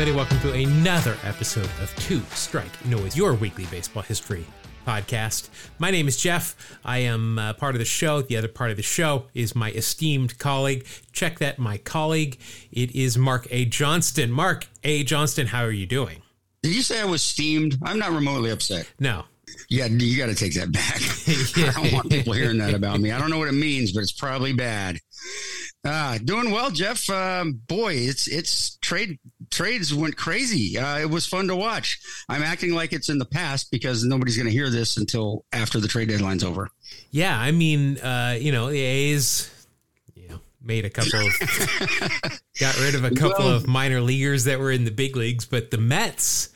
everybody. Welcome to another episode of Two Strike Noise, your weekly baseball history podcast. My name is Jeff. I am part of the show. The other part of the show is my esteemed colleague. Check that, my colleague. It is Mark A. Johnston. Mark A. Johnston, how are you doing? Did you say I was steamed? I'm not remotely upset. No. Yeah, you got to take that back. I don't want people hearing that about me. I don't know what it means, but it's probably bad. Doing well, Jeff. Boy, it's trades went crazy. It was fun to watch. I'm acting like it's in the past because nobody's going to hear this until after the trade deadline's over. Yeah, I mean, the A's made a couple of got rid of a couple of minor leaguers that were in the big leagues, but the Mets.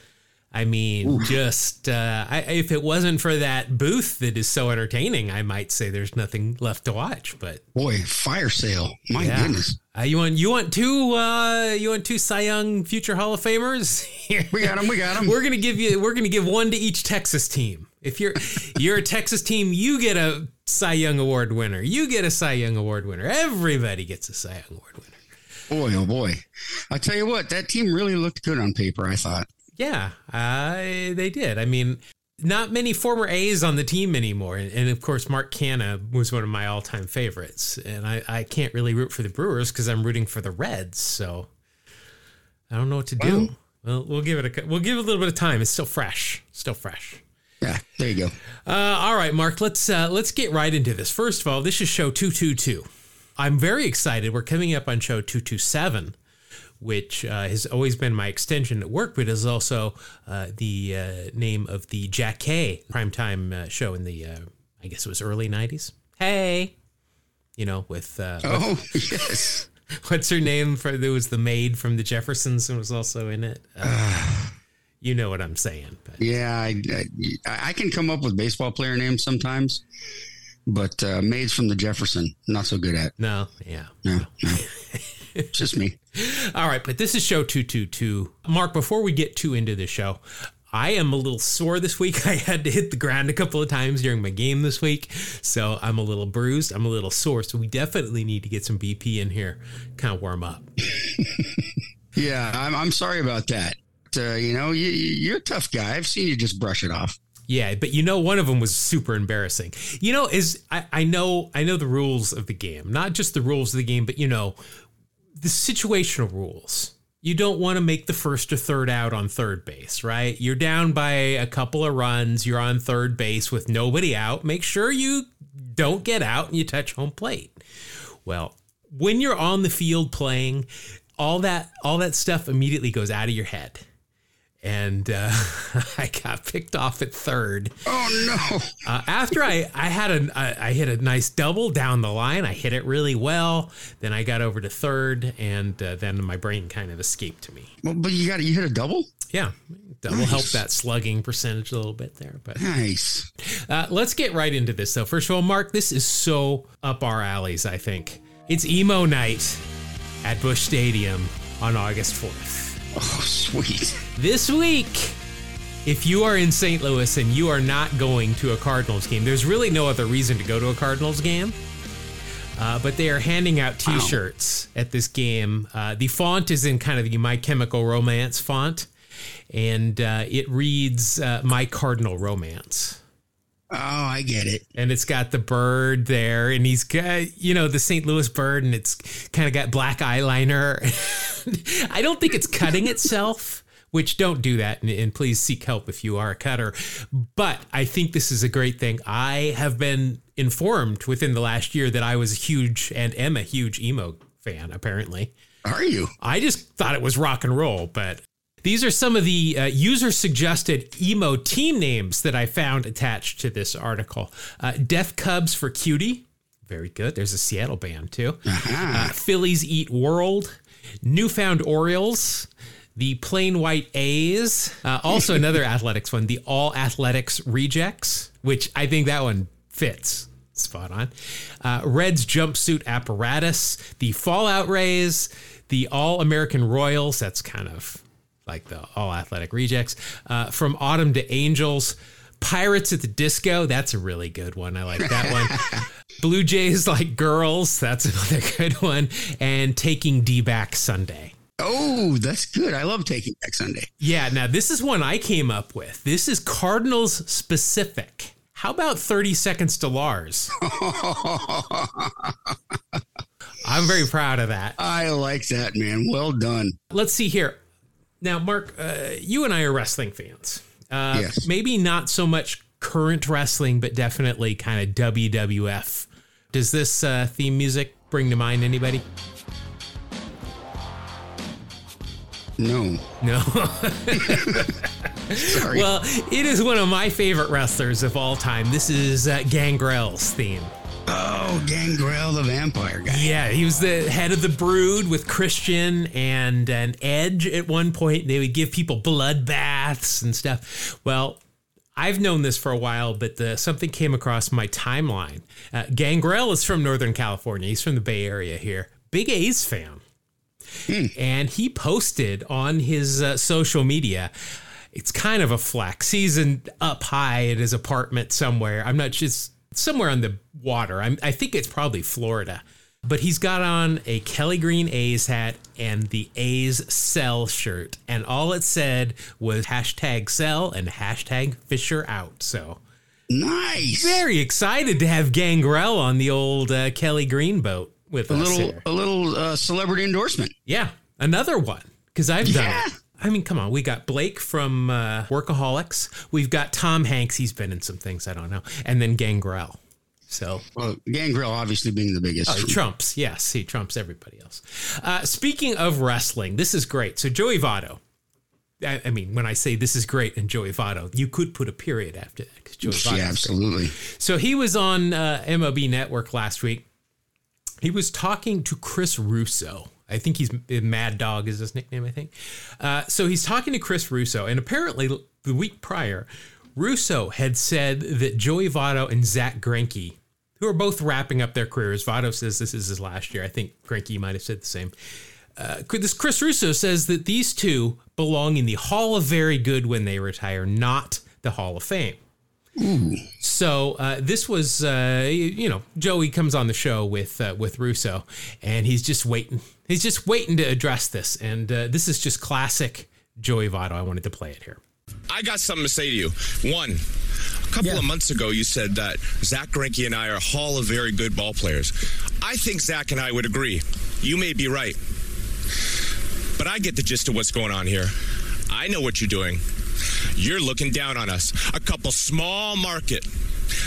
I mean, if it wasn't for that booth that is so entertaining, I might say there's nothing left to watch. But boy, fire sale! My goodness, you want two Cy Young future Hall of Famers? We got them. We're gonna give one to each Texas team. If you're a Texas team, you get a Cy Young Award winner. You get a Cy Young Award winner. Everybody gets a Cy Young Award winner. Boy, oh boy! I tell you what, that team really looked good on paper, I thought. Yeah, they did. I mean, not many former A's on the team anymore. And of course, Mark Canha was one of my all-time favorites. And I can't really root for the Brewers because I'm rooting for the Reds. So I don't know what to do. Well, we'll give it a little bit of time. It's still fresh. Yeah, there you go. All right, Mark, let's get right into this. First of all, this is show 222. I'm very excited. We're coming up on show 227. Which has always been my extension at work, but is also the name of the Jack K primetime show in the, I guess it was early 90s. Hey! With... yes! What's her name? There was the maid from the Jeffersons and was also in it. You know what I'm saying. But. Yeah, I can come up with baseball player names sometimes, but maids from the Jefferson, not so good at. No, yeah. No. It's just me. All right, but this is show 222. Mark, before we get too into the show, I am a little sore this week. I had to hit the ground a couple of times during my game this week, so I'm a little bruised. I'm a little sore, so we definitely need to get some BP in here, kind of warm up. Yeah, I'm sorry about that. You're a tough guy. I've seen you just brush it off. Yeah, but one of them was super embarrassing. I know the rules of the game, not just the rules of the game, but the situational rules. You don't want to make the first or third out on third base, right? You're down by a couple of runs. You're on third base with nobody out. Make sure you don't get out and you touch home plate. Well, when you're on the field playing, all that stuff immediately goes out of your head. And I got picked off at third. Oh, no. After I hit a nice double down the line. I hit it really well. Then I got over to third, and then my brain kind of escaped me. Well, but you hit a double? Yeah. Double nice. Helped that slugging percentage a little bit there. But nice. Let's get right into this, though. First of all, Mark, this is so up our alleys, I think. It's emo night at Busch Stadium on August 4th. Oh, sweet. This week, if you are in St. Louis and you are not going to a Cardinals game, there's really no other reason to go to a Cardinals game, but they are handing out T-shirts at this game. The font is in kind of the My Chemical Romance font, and it reads My Cardinal Romance. Oh, I get it. And it's got the bird there, and he's got, the St. Louis bird, and it's kind of got black eyeliner. I don't think it's cutting itself, which don't do that, and please seek help if you are a cutter. But I think this is a great thing. I have been informed within the last year that I was am a huge emo fan, apparently. Are you? I just thought it was rock and roll, but... These are some of the user-suggested emo team names that I found attached to this article. Death Cubs for Cutie. Very good. There's a Seattle band, too. Uh-huh. Phillies Eat World. Newfound Orioles. The Plain White A's. Also another athletics one, the All Athletics Rejects, which I think that one fits. Spot on. Reds Jumpsuit Apparatus. The Fallout Rays. The All-American Royals. That's kind of... like the All Athletic Rejects, From Autumn to Angels, Pirates at the Disco. That's a really good one. I like that one. Blue Jays Like Girls. That's another good one. And Taking Back Sunday. Oh, that's good. I love Taking Back Sunday. Yeah, now this is one I came up with. This is Cardinals specific. How about 30 Seconds to Lars? I'm very proud of that. I like that, man. Well done. Let's see here. Now, Mark, you and I are wrestling fans. Yes. Maybe not so much current wrestling, but definitely kind of WWF. Does this theme music bring to mind anybody? No. Sorry. Well, it is one of my favorite wrestlers of all time. This is Gangrel's theme. Oh, Gangrel the vampire guy. Yeah, he was the head of the Brood with Christian and an Edge at one point. They would give people blood baths and stuff. Well, I've known this for a while, but something came across my timeline. Gangrel is from Northern California. He's from the Bay Area here. Big A's fan. And he posted on his social media. It's kind of a flex. He's up high at his apartment somewhere. I'm not just... somewhere on the water. I think it's probably Florida. But he's got on a Kelly Green A's hat and the A's sell shirt. And all it said was #sell and #FisherOut. So nice. Very excited to have Gangrel on the old Kelly Green boat with us here. A little celebrity endorsement. Yeah. Another one. Because I've done it. I mean, come on. We got Blake from Workaholics. We've got Tom Hanks. He's been in some things. I don't know. And then Gangrel. So, well, Gangrel obviously being the biggest. Oh, Trumps. Yes, he trumps everybody else. Speaking of wrestling, this is great. So Joey Votto. I mean, when I say this is great and Joey Votto, you could put a period after that. 'Cause Joey Votto's absolutely. Great. So he was on MLB Network last week. He was talking to Chris Russo. I think he's Mad Dog is his nickname, I think. So he's talking to Chris Russo, and apparently the week prior, Russo had said that Joey Votto and Zach Greinke, who are both wrapping up their careers, Votto says this is his last year. I think Greinke might have said the same. This Chris Russo says that these two belong in the Hall of Very Good when they retire, not the Hall of Fame. Ooh. So this was, Joey comes on the show with Russo, and he's just waiting. He's just waiting to address this, and this is just classic Joey Votto. I wanted to play it here. I got something to say to you. One, a couple of months ago, you said that Zach Greinke and I are Hall of Very Good ball players. I think Zach and I would agree. You may be right, but I get the gist of what's going on here. I know what you're doing. You're looking down on us, a couple small market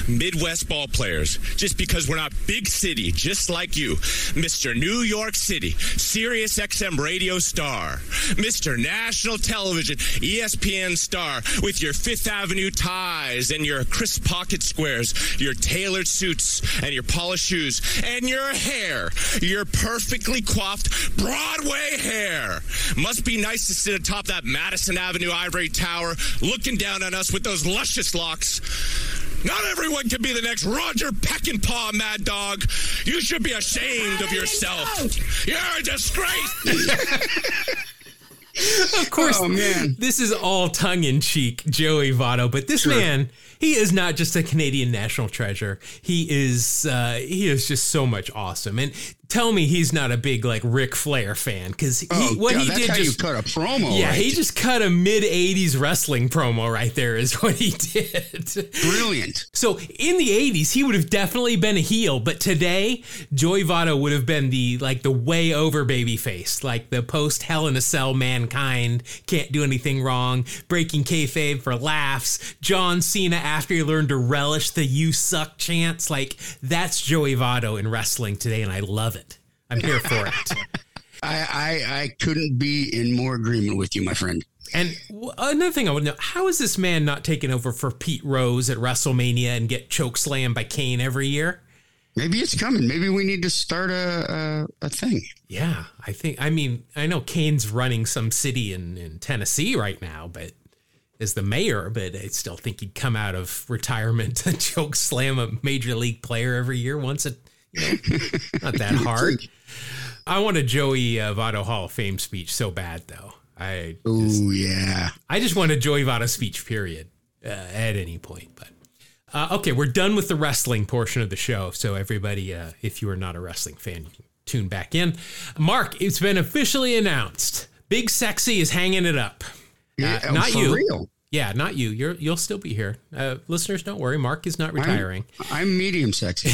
Midwest ball players, just because we're not big city, just like you, Mr. New York City, Sirius XM radio star, Mr. National Television, ESPN star, with your Fifth Avenue ties and your crisp pocket squares, your tailored suits and your polished shoes, and your hair, your perfectly coiffed Broadway hair. Must be nice to sit atop that Madison Avenue ivory tower, looking down on us with those luscious locks. Not everyone can be the next Roger Peckinpah, Mad Dog. You should be ashamed of yourself. You're a disgrace. Of course, this is all tongue-in-cheek, Joey Votto. But this man, he is not just a Canadian national treasure. He is just so much awesome. And tell me he's not a big, like, Ric Flair fan. Because that's how you cut a promo. Yeah, right? He just cut a mid-'80s wrestling promo right there is what he did. Brilliant. So in the 80s, he would have definitely been a heel. But today, Joey Votto would have been the way over baby face. Like the post-Hell in a Cell Mankind, can't do anything wrong, breaking kayfabe for laughs, John Cena after he learned to relish the you suck chants. Like, that's Joey Votto in wrestling today, and I love it. I'm here for it. I couldn't be in more agreement with you, my friend. And another thing I would know, how is this man not taking over for Pete Rose at WrestleMania and get chokeslammed by Kane every year? Maybe it's coming. Maybe we need to start a thing. Yeah, I think. I mean, I know Kane's running some city in Tennessee right now, but as the mayor, but I still think he'd come out of retirement to choke slam a major league player every year once. Not that hard. I want a Joey Votto Hall of Fame speech so bad, though. I just want a Joey Votto speech, period, at any point, but. Okay, we're done with the wrestling portion of the show. So everybody, if you are not a wrestling fan, you can tune back in. Mark, it's been officially announced. Big Sexy is hanging it up. Yeah, not for you. Real. Yeah, not you. You'll still be here. Listeners, don't worry. Mark is not retiring. I'm medium sexy.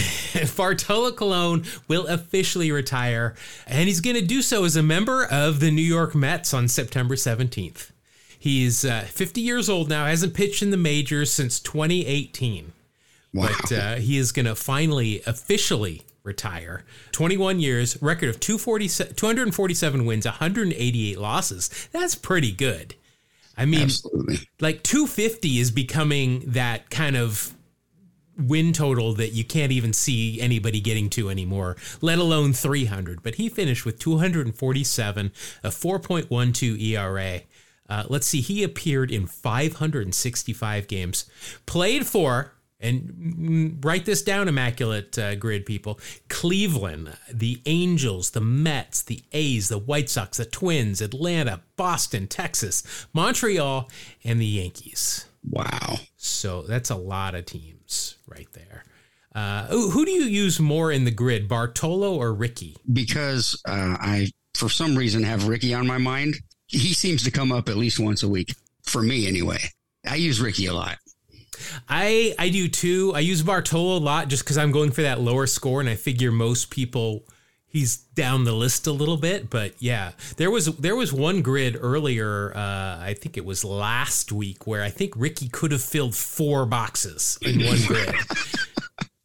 Bartolo Colon will officially retire, and he's going to do so as a member of the New York Mets on September 17th. He's 50 years old now, hasn't pitched in the majors since 2018. Wow. But he is going to finally officially retire. 21 years, record of 247 wins, 188 losses. That's pretty good. I mean, absolutely. Like 250 is becoming that kind of win total that you can't even see anybody getting to anymore, let alone 300. But he finished with 247, a 4.12 ERA. Let's see. He appeared in 565 games, played for, and write this down, Immaculate Grid people, Cleveland, the Angels, the Mets, the A's, the White Sox, the Twins, Atlanta, Boston, Texas, Montreal, and the Yankees. Wow. So that's a lot of teams right there. Who do you use more in the grid, Bartolo or Ricky? Because I, for some reason, have Ricky on my mind. He seems to come up at least once a week, for me anyway. I use Ricky a lot. I do too. I use Bartolo a lot just because I'm going for that lower score, and I figure most people, he's down the list a little bit. But yeah, there was one grid earlier, I think it was last week, where I think Ricky could have filled 4 boxes in one grid.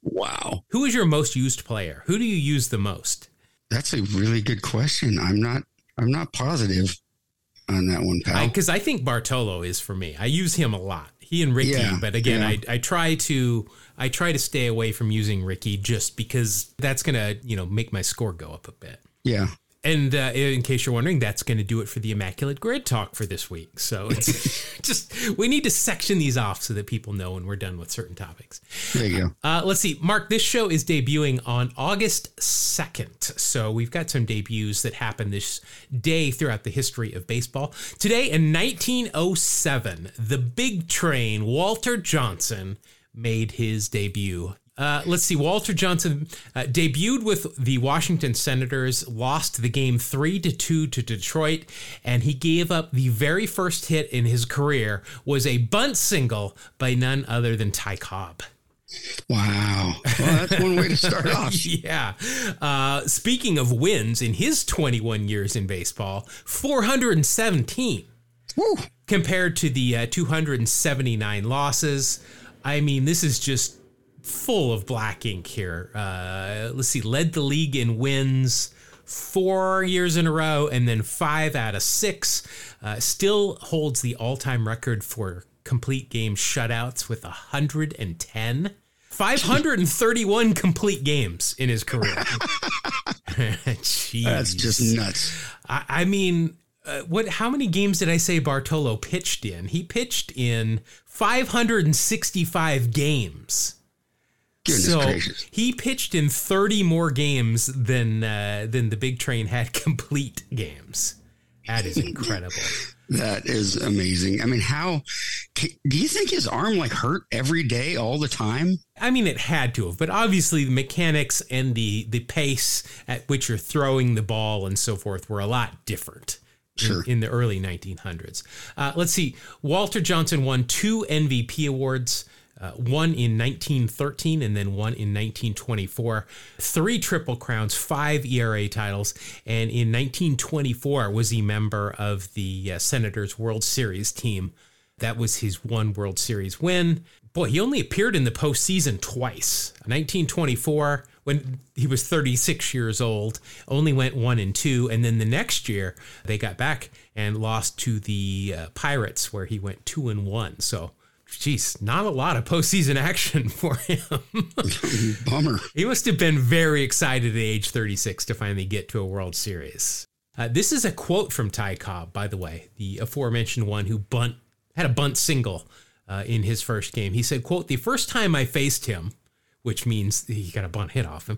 Wow. Who is your most used player? Who do you use the most? That's a really good question. I'm not positive on that one, pal. Because I think Bartolo is for me. I use him a lot. He and Ricky, yeah, but again, yeah. I try to stay away from using Ricky just because that's gonna make my score go up a bit. Yeah, and in case you're wondering, that's gonna do it for the Immaculate Grid talk for this week. So it's just we need to section these off so that people know when we're done with certain topics. There you go. Let's see, Mark. This show is debuting on August 2nd, so we've got some debuts that happened this day throughout the history of baseball. Today in 1907, the big train, Walter Johnson, made his debut. Let's see, Walter Johnson debuted with the Washington Senators, lost the game 3-2 to Detroit, and he gave up the very first hit in his career, was a bunt single by none other than Ty Cobb. Wow. Well, that's one way to start off. Yeah. Speaking of wins, in his 21 years in baseball, 417. Woo. Compared to the 279 losses. I mean, this is just full of black ink here. Let's see. Led the league in wins 4 years in a row and then 5 out of 6. Still holds the all-time record for complete game shutouts with 110, 531 complete games in his career. Jeez. That's just nuts. I mean, how many games did I say Bartolo pitched in? He pitched in 565 games. Goodness so gracious. He pitched in 30 more games than the big train had complete games. That is incredible. That is amazing. I mean, do you think his arm hurt every day all the time? I mean, it had to have, but obviously the mechanics and the pace at which you're throwing the ball and so forth were a lot different. Sure. In the early 1900s. Let's see. Walter Johnson won 2 MVP awards, one in 1913 and then one in 1924, 3 Triple Crowns, 5 ERA titles, and in 1924 was a member of the Senators World Series team. That was his 1 World Series win. Boy, he only appeared in the postseason twice. 1924, when he was 36 years old, only went 1-2, and then the next year they got back and lost to the Pirates, where he went 2-1. So, jeez, not a lot of postseason action for him. Bummer. He must have been very excited at age 36 to finally get to a World Series. This is a quote from Ty Cobb, by the way, the aforementioned one who had a bunt single in his first game. He said, quote, "The first time I faced him," which means he got a bunt hit off him,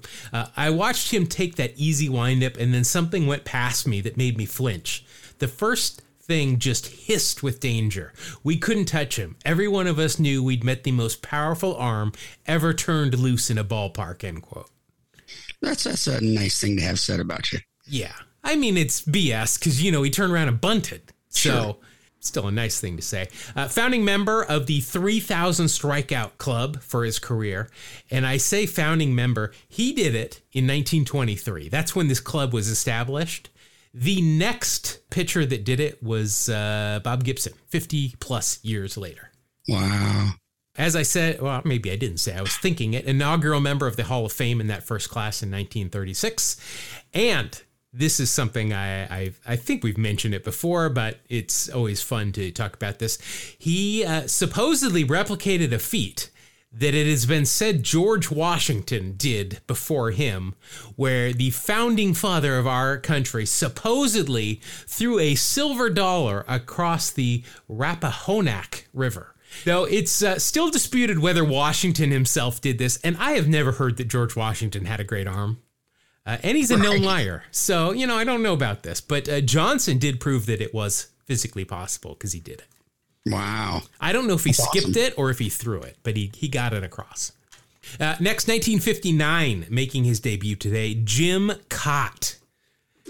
"I watched him take that easy windup, and then something went past me that made me flinch. The first thing just hissed with danger. We couldn't touch him. Every one of us knew we'd met the most powerful arm ever turned loose in a ballpark," end quote. that's a nice thing to have said about you. Yeah. I mean, it's BS because, you know, he turned around and bunted. So sure. Still a nice thing to say. Founding member of the 3,000 Strikeout Club for his career. And I say founding member, he did it in 1923. That's when this club was established. The next pitcher that did it was Bob Gibson, 50 plus years later. Wow. As I said, well, maybe I didn't say, I was thinking it, inaugural member of the Hall of Fame in that first class in 1936. And this is something I think we've mentioned it before, but it's always fun to talk about this. He supposedly replicated a feat that it has been said George Washington did before him, where the founding father of our country supposedly threw a silver dollar across the Rappahannock River. Though it's still disputed whether Washington himself did this, and I have never heard that George Washington had a great arm. And he's a known liar. So, you know, I don't know about this, but Johnson did prove that it was physically possible because he did it. Wow. I don't know if he skipped it or if he threw it, but he got it across. Next, 1959, making his debut today, Jim Kaat.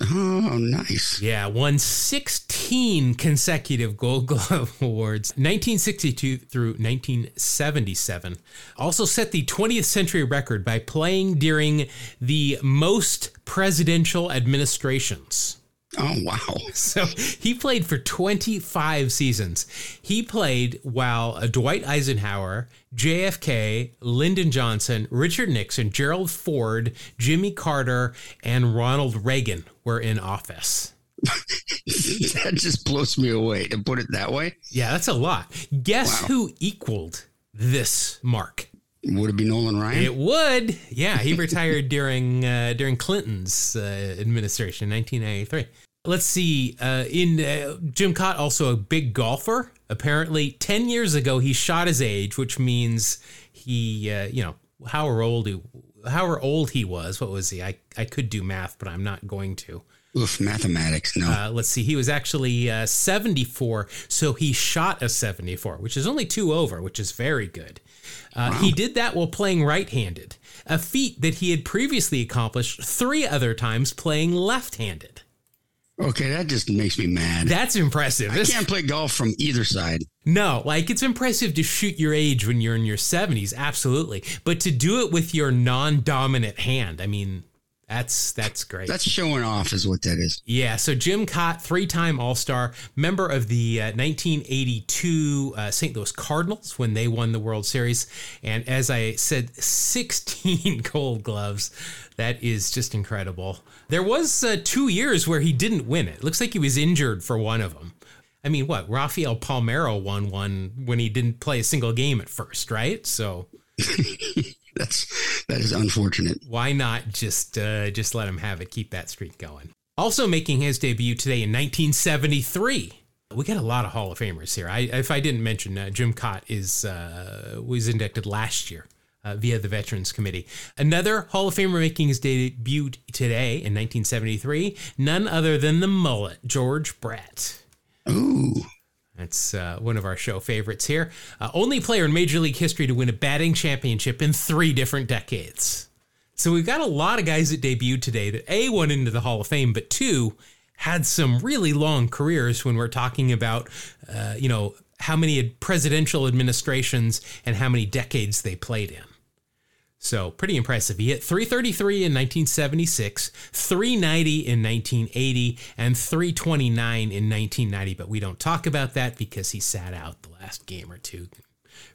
Oh, nice. Yeah, won 16 consecutive Gold Glove Awards, 1962 through 1977. Also set the 20th century record by playing during the most presidential administrations. Oh, wow. So he played for 25 seasons. He played while Dwight Eisenhower, JFK, Lyndon Johnson, Richard Nixon, Gerald Ford, Jimmy Carter, and Ronald Reagan were in office. That just blows me away, to put it that way. Yeah, that's a lot. Guess who equaled this mark? Would it be Nolan Ryan? It would. Yeah, he retired during Clinton's administration, 1993. Let's see. Jim Kaat, also a big golfer. Apparently, 10 years ago, he shot his age, which means he, how old he was. What was he? I could do math, but I'm not going to. Oof, mathematics, no. Let's see. He was actually 74, so he shot a 74, which is only 2 over, which is very good. Wow. He did that while playing right-handed, a feat that he had previously accomplished 3 other times playing left-handed. Okay, that just makes me mad. That's impressive. I can't play golf from either side. No, like it's impressive to shoot your age when you're in your 70s, absolutely. But to do it with your non-dominant hand, I mean... That's great. That's showing off is what that is. Yeah, so Jim Kaat, 3-time All-Star, member of the 1982 St. Louis Cardinals when they won the World Series. And as I said, 16 Gold Gloves. That is just incredible. There was 2 years where he didn't win it. Looks like he was injured for one of them. I mean, what? Rafael Palmeiro won one when he didn't play a single game at first, right? So... That is unfortunate. Why not just let him have it? Keep that streak going. Also making his debut today in 1973. We got a lot of Hall of Famers here. If I didn't mention, Jim Kaat was inducted last year via the Veterans Committee. Another Hall of Famer making his debut today in 1973. None other than the mullet, George Brett. Ooh. That's one of our show favorites here. Only player in Major League history to win a batting championship in 3 different decades. So we've got a lot of guys that debuted today that A, went into the Hall of Fame, but 2, had some really long careers when we're talking about, how many presidential administrations and how many decades they played in. So pretty impressive. He hit 333 in 1976, 390 in 1980, and 329 in 1990. But we don't talk about that because he sat out the last game or 2.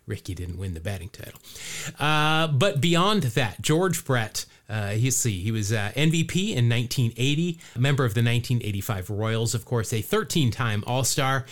Ricky didn't win the batting title. But beyond that, George Brett, he was MVP in 1980, a member of the 1985 Royals, of course, a 13-time All-Star.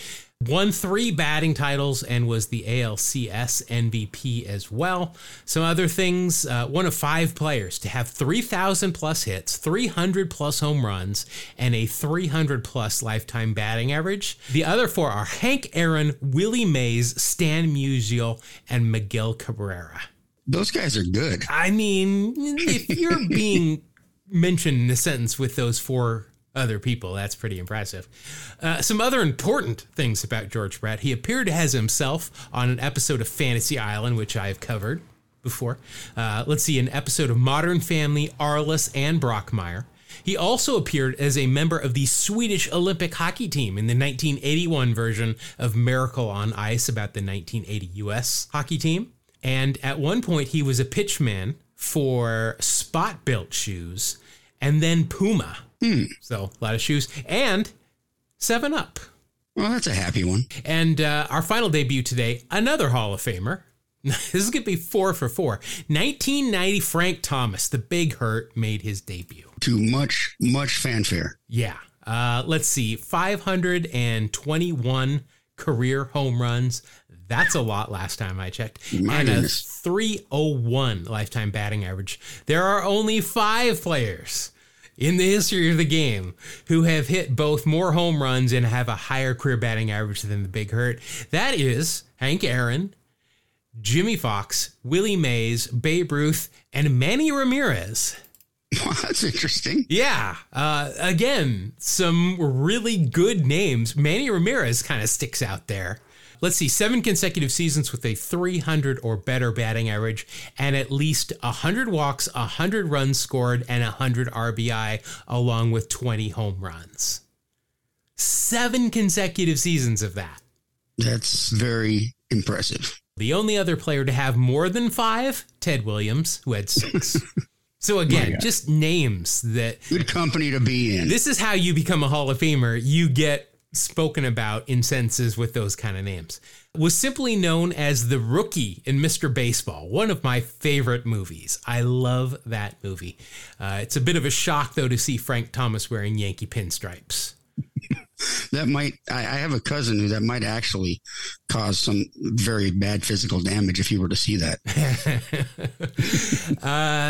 Won 3 batting titles and was the ALCS MVP as well. Some other things, one of 5 players to have 3,000 plus hits, 300 plus home runs, and a 300 plus lifetime batting average. The other 4 are Hank Aaron, Willie Mays, Stan Musial, and Miguel Cabrera. Those guys are good. I mean, if you're being mentioned in a sentence with those 4 other people, that's pretty impressive. Some other important things about George Brett. He appeared as himself on an episode of Fantasy Island, which I've covered. before. Let's see, an episode of Modern Family, Arliss, and Brockmire. He also appeared as a member of the Swedish Olympic hockey team in the 1981 version of Miracle on Ice about the 1980 U.S. hockey team. And at one point, he was a pitchman for Spot Belt shoes and then Puma. So a lot of shoes and 7-Up. Well, that's a happy one. And our final debut today, another Hall of Famer. This is going to be 4 for 4. 1990 Frank Thomas, the Big Hurt, made his debut. To much fanfare. Yeah. Let's see. 521 career home runs. That's a lot last time I checked. And a 301 lifetime batting average. There are only 5 players in the history of the game who have hit both more home runs and have a higher career batting average than the Big Hurt. That is Hank Aaron, Jimmy Fox, Willie Mays, Babe Ruth, and Manny Ramirez. Well, that's interesting. Yeah. Again, some really good names. Manny Ramirez kind of sticks out there. Let's see, 7 consecutive seasons with a 300 or better batting average and at least 100 walks, 100 runs scored, and 100 RBI, along with 20 home runs. 7 consecutive seasons of that. That's very impressive. The only other player to have more than 5, Ted Williams, who had 6. So again, just names that... Good company to be in. This is how you become a Hall of Famer. You get spoken about in sentences with those kind of names. Was simply known as the rookie in Mr. Baseball, one of my favorite movies. I love that movie. It's a bit of a shock, though, to see Frank Thomas wearing Yankee pinstripes. That might, I have a cousin who that might actually cause some very bad physical damage if you were to see that.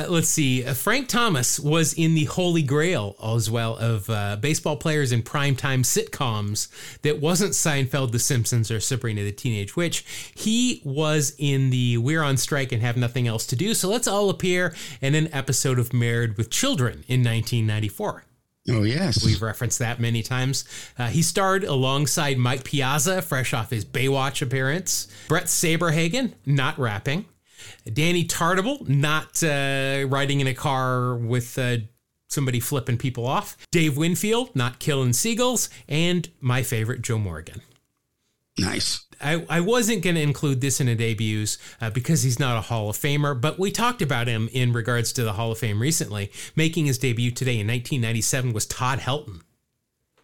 Let's see. Frank Thomas was in the Holy Grail as well of baseball players in primetime sitcoms that wasn't Seinfeld, The Simpsons, or Sabrina the Teenage Witch. He was in the We're on Strike and Have Nothing Else to Do, so Let's All Appear in an episode of Married with Children in 1994. Oh, yes. We've referenced that many times. He starred alongside Mike Piazza, fresh off his Baywatch appearance. Brett Saberhagen, not rapping. Danny Tartable, not riding in a car with somebody flipping people off. Dave Winfield, not killing seagulls. And my favorite, Joe Morgan. Nice. I wasn't going to include this in a debuts because he's not a Hall of Famer, but we talked about him in regards to the Hall of Fame recently. Making his debut today in 1997 was Todd Helton.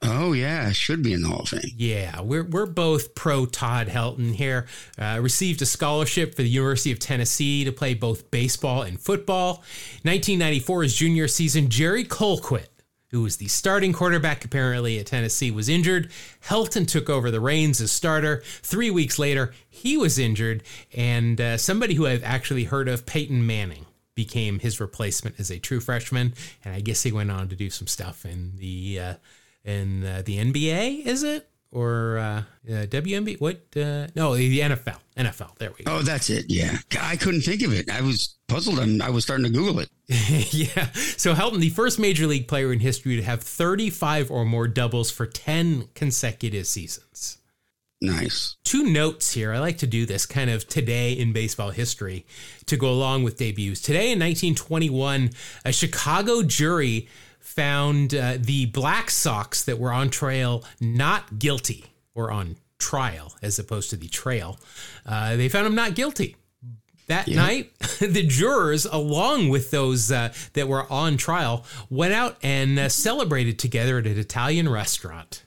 Oh, yeah. Should be in the Hall of Fame. Yeah. We're both pro Todd Helton here. Received a scholarship for the University of Tennessee to play both baseball and football. 1994, his junior season, Jerry Colquitt, who was the starting quarterback apparently at Tennessee, was injured. Helton took over the reins as starter. 3 weeks later, he was injured, and somebody who I've actually heard of, Peyton Manning, became his replacement as a true freshman, and I guess he went on to do some stuff in the NBA, is it? Or WNBA? What? No, the NFL. NFL. There we go. Oh, that's it. Yeah. I couldn't think of it. I was puzzled. I was starting to Google it. Yeah. So Helton, the first major league player in history to have 35 or more doubles for 10 consecutive seasons. Nice. 2 notes here. I like to do this kind of today in baseball history to go along with debuts. Today in 1921, a Chicago jury found the Black Sox that were on trail not guilty, or on trial as opposed to the trail. They found them not guilty. That night, the jurors, along with those that were on trial, went out and celebrated together at an Italian restaurant.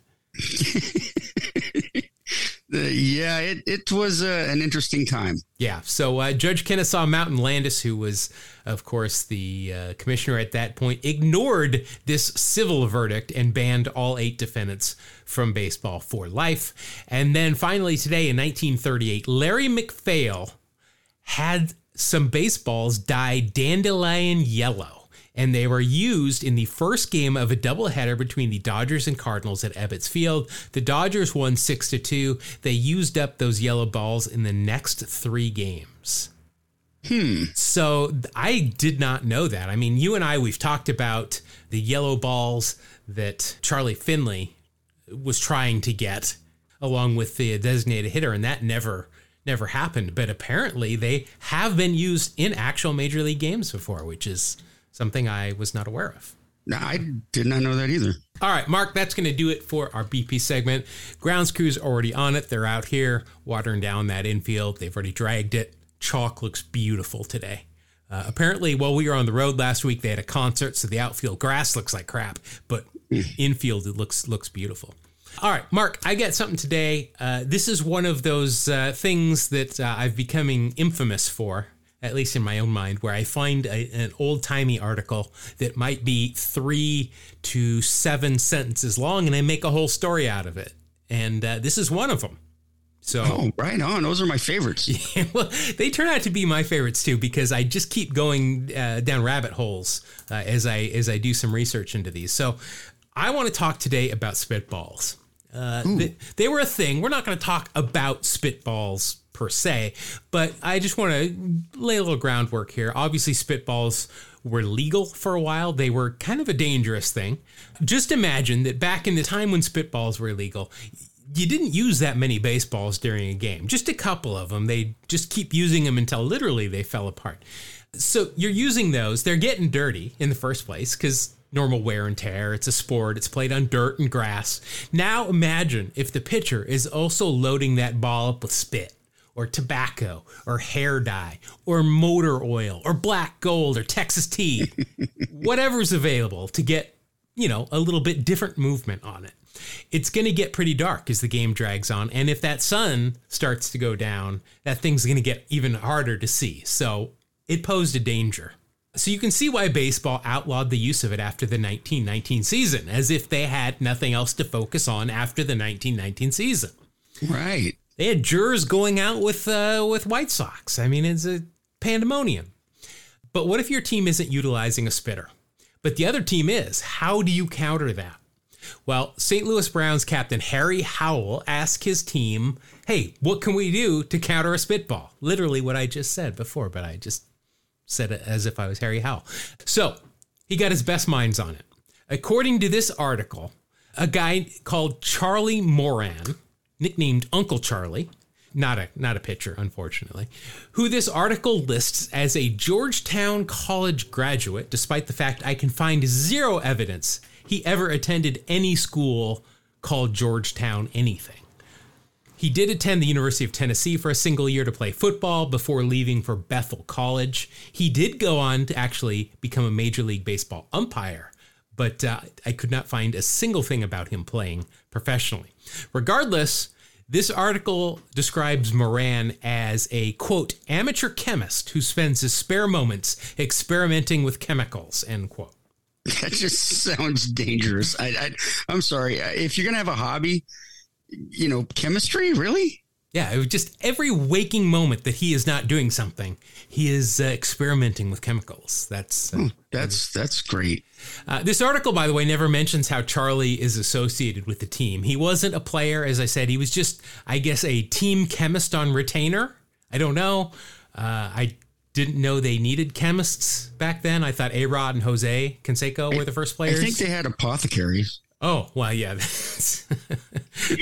It was an interesting time. Yeah. So Judge Kennesaw Mountain Landis, who was, of course, the commissioner at that point, ignored this civil verdict and banned all 8 defendants from baseball for life. And then finally today in 1938, Larry McPhail had some baseballs dyed dandelion yellow, and they were used in the first game of a doubleheader between the Dodgers and Cardinals at Ebbets Field. The Dodgers won 6-2. They used up those yellow balls in the next 3 games. So I did not know that. I mean, you and I, we've talked about the yellow balls that Charlie Finley was trying to get along with the designated hitter, and that never never happened, but apparently they have been used in actual major league games before, which is something I was not aware of. No, I did not know that either. All right, Mark, that's going to do it for our BP segment. Grounds crew's already on it. They're out here watering down that infield. They've already dragged it. Chalk looks beautiful today. Apparently, while we were on the road last week, they had a concert, so the outfield grass looks like crap, but infield, it looks beautiful. All right, Mark, I got something today. This is one of those things that I've becoming infamous for, at least in my own mind, where I find an old-timey article that might be 3 to 7 sentences long, and I make a whole story out of it. And this is one of them. So, oh, right on. Those are my favorites. Yeah, well, they turn out to be my favorites, too, because I just keep going down rabbit holes as I do some research into these. So I want to talk today about spitballs. They were a thing. We're not going to talk about spitballs per se, but I just want to lay a little groundwork here. Obviously, spitballs were legal for a while. They were kind of a dangerous thing. Just imagine that back in the time when spitballs were illegal, you didn't use that many baseballs during a game. Just a couple of them. They just keep using them until literally they fell apart. So you're using those. They're getting dirty in the first place because normal wear and tear. It's a sport. It's played on dirt and grass. Now imagine if the pitcher is also loading that ball up with spit or tobacco or hair dye or motor oil or black gold or Texas tea, whatever's available to get, you know, a little bit different movement on it. It's going to get pretty dark as the game drags on. And if that sun starts to go down, that thing's going to get even harder to see. So it posed a danger. So you can see why baseball outlawed the use of it after the 1919 season, as if they had nothing else to focus on after the 1919 season. Right. They had jurors going out with White Sox. I mean, it's a pandemonium. But what if your team isn't utilizing a spitter, but the other team is? How do you counter that? Well, St. Louis Browns captain Harry Howell asked his team, hey, what can we do to counter a spitball? Literally what I just said before, but I just said it as if I was Harry Howell. So he got his best minds on it. According to this article, a guy called Charlie Moran, nicknamed Uncle Charlie, not a pitcher, unfortunately, who this article lists as a Georgetown College graduate, despite the fact I can find zero evidence he ever attended any school called Georgetown anything. He did attend the University of Tennessee for a single year to play football before leaving for Bethel College. He did go on to actually become a Major League Baseball umpire, but I could not find a single thing about him playing professionally. Regardless, this article describes Moran as a, quote, amateur chemist who spends his spare moments experimenting with chemicals, end quote. That just sounds dangerous. I'm sorry. If you're going to have a hobby, you know, chemistry, really? Yeah, it was just every waking moment that he is not doing something, he is experimenting with chemicals. That's great. This article, by the way, never mentions how Charlie is associated with the team. He wasn't a player, as I said. He was just, I guess, a team chemist on retainer. I don't know. I didn't know they needed chemists back then. I thought A-Rod and Jose Canseco were the first players. I think they had apothecaries. Oh, well, yeah.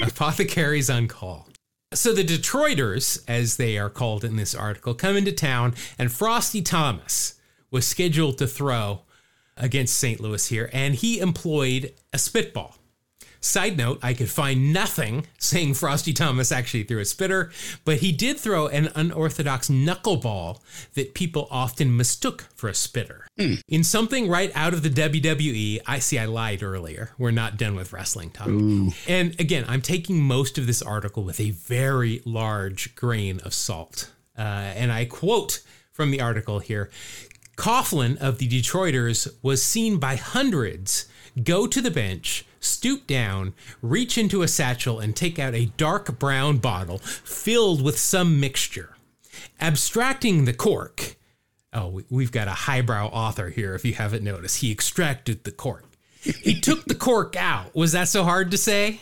Apothecaries on call. So the Detroiters, as they are called in this article, come into town, and Frosty Thomas was scheduled to throw against St. Louis here, and he employed a spitball. Side note, I could find nothing saying Frosty Thomas actually threw a spitter, but he did throw an unorthodox knuckleball that people often mistook for a spitter. In something right out of the WWE, I lied earlier. We're not done with wrestling talk. Ooh. And again, I'm taking most of this article with a very large grain of salt. And I quote from the article here, Coughlin of the Detroiters was seen by hundreds go to the bench, stoop down, reach into a satchel, and take out a dark brown bottle filled with some mixture. Abstracting the cork. Oh, we've got a highbrow author here, if you haven't noticed. He extracted the cork. He took the cork out. Was that so hard to say?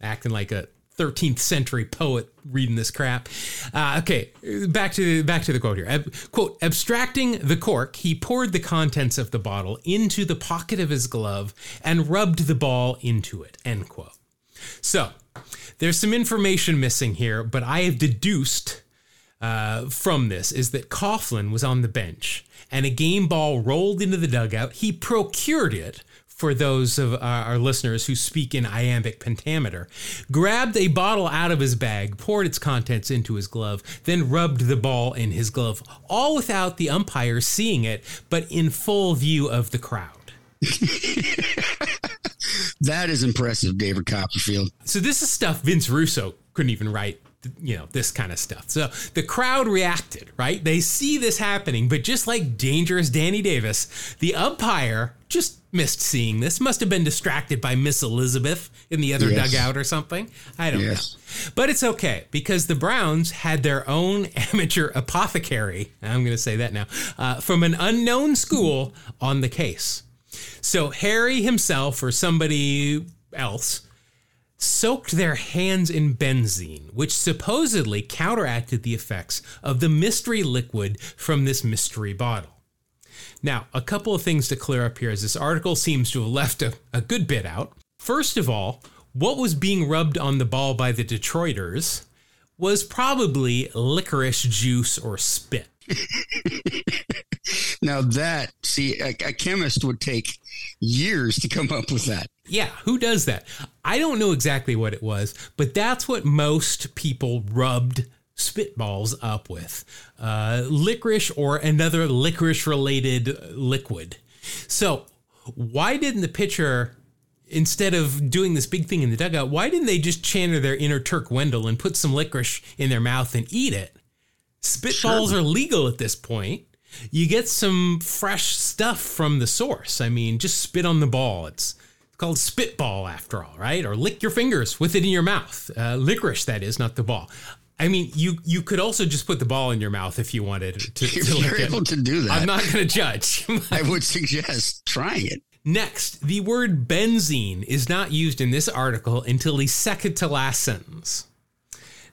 Acting like a 13th century poet reading this crap. Okay, back to the quote here. Quote, abstracting the cork, he poured the contents of the bottle into the pocket of his glove and rubbed the ball into it, end quote. So there's some information missing here, but I have deduced from this is that Coughlin was on the bench and a game ball rolled into the dugout. He procured it, for those of our listeners who speak in iambic pentameter, grabbed a bottle out of his bag, poured its contents into his glove, then rubbed the ball in his glove, all without the umpire seeing it, but in full view of the crowd. That is impressive, David Copperfield. So this is stuff Vince Russo couldn't even write, you know, this kind of stuff. So the crowd reacted, right? They see this happening, but just like dangerous Danny Davis, the umpire just missed seeing this. Must have been distracted by Miss Elizabeth in the other dugout or something. I don't know. But it's okay, because the Browns had their own amateur apothecary, I'm going to say that now, from an unknown school on the case. So Harry himself or somebody else soaked their hands in benzene, which supposedly counteracted the effects of the mystery liquid from this mystery bottle. Now, a couple of things to clear up here, as this article seems to have left a good bit out. First of all, what was being rubbed on the ball by the Detroiters was probably licorice juice or spit. Now that, see, a chemist would take years to come up with that. Yeah, who does that? I don't know exactly what it was, but that's what most people rubbed spitballs up with. Licorice or another licorice-related liquid. So why didn't the pitcher, instead of doing this big thing in the dugout, why didn't they just channel their inner Turk Wendell and put some licorice in their mouth and eat it? Spitballs are legal at this point. You get some fresh stuff from the source. I mean, just spit on the ball. It's called spitball after all, right? Or lick your fingers with it in your mouth. Licorice, that is, not the ball. I mean, you could also just put the ball in your mouth if you wanted to. If you're able to do that. I'm not going to judge. I would suggest trying it. Next, the word benzene is not used in this article until the second to last sentence.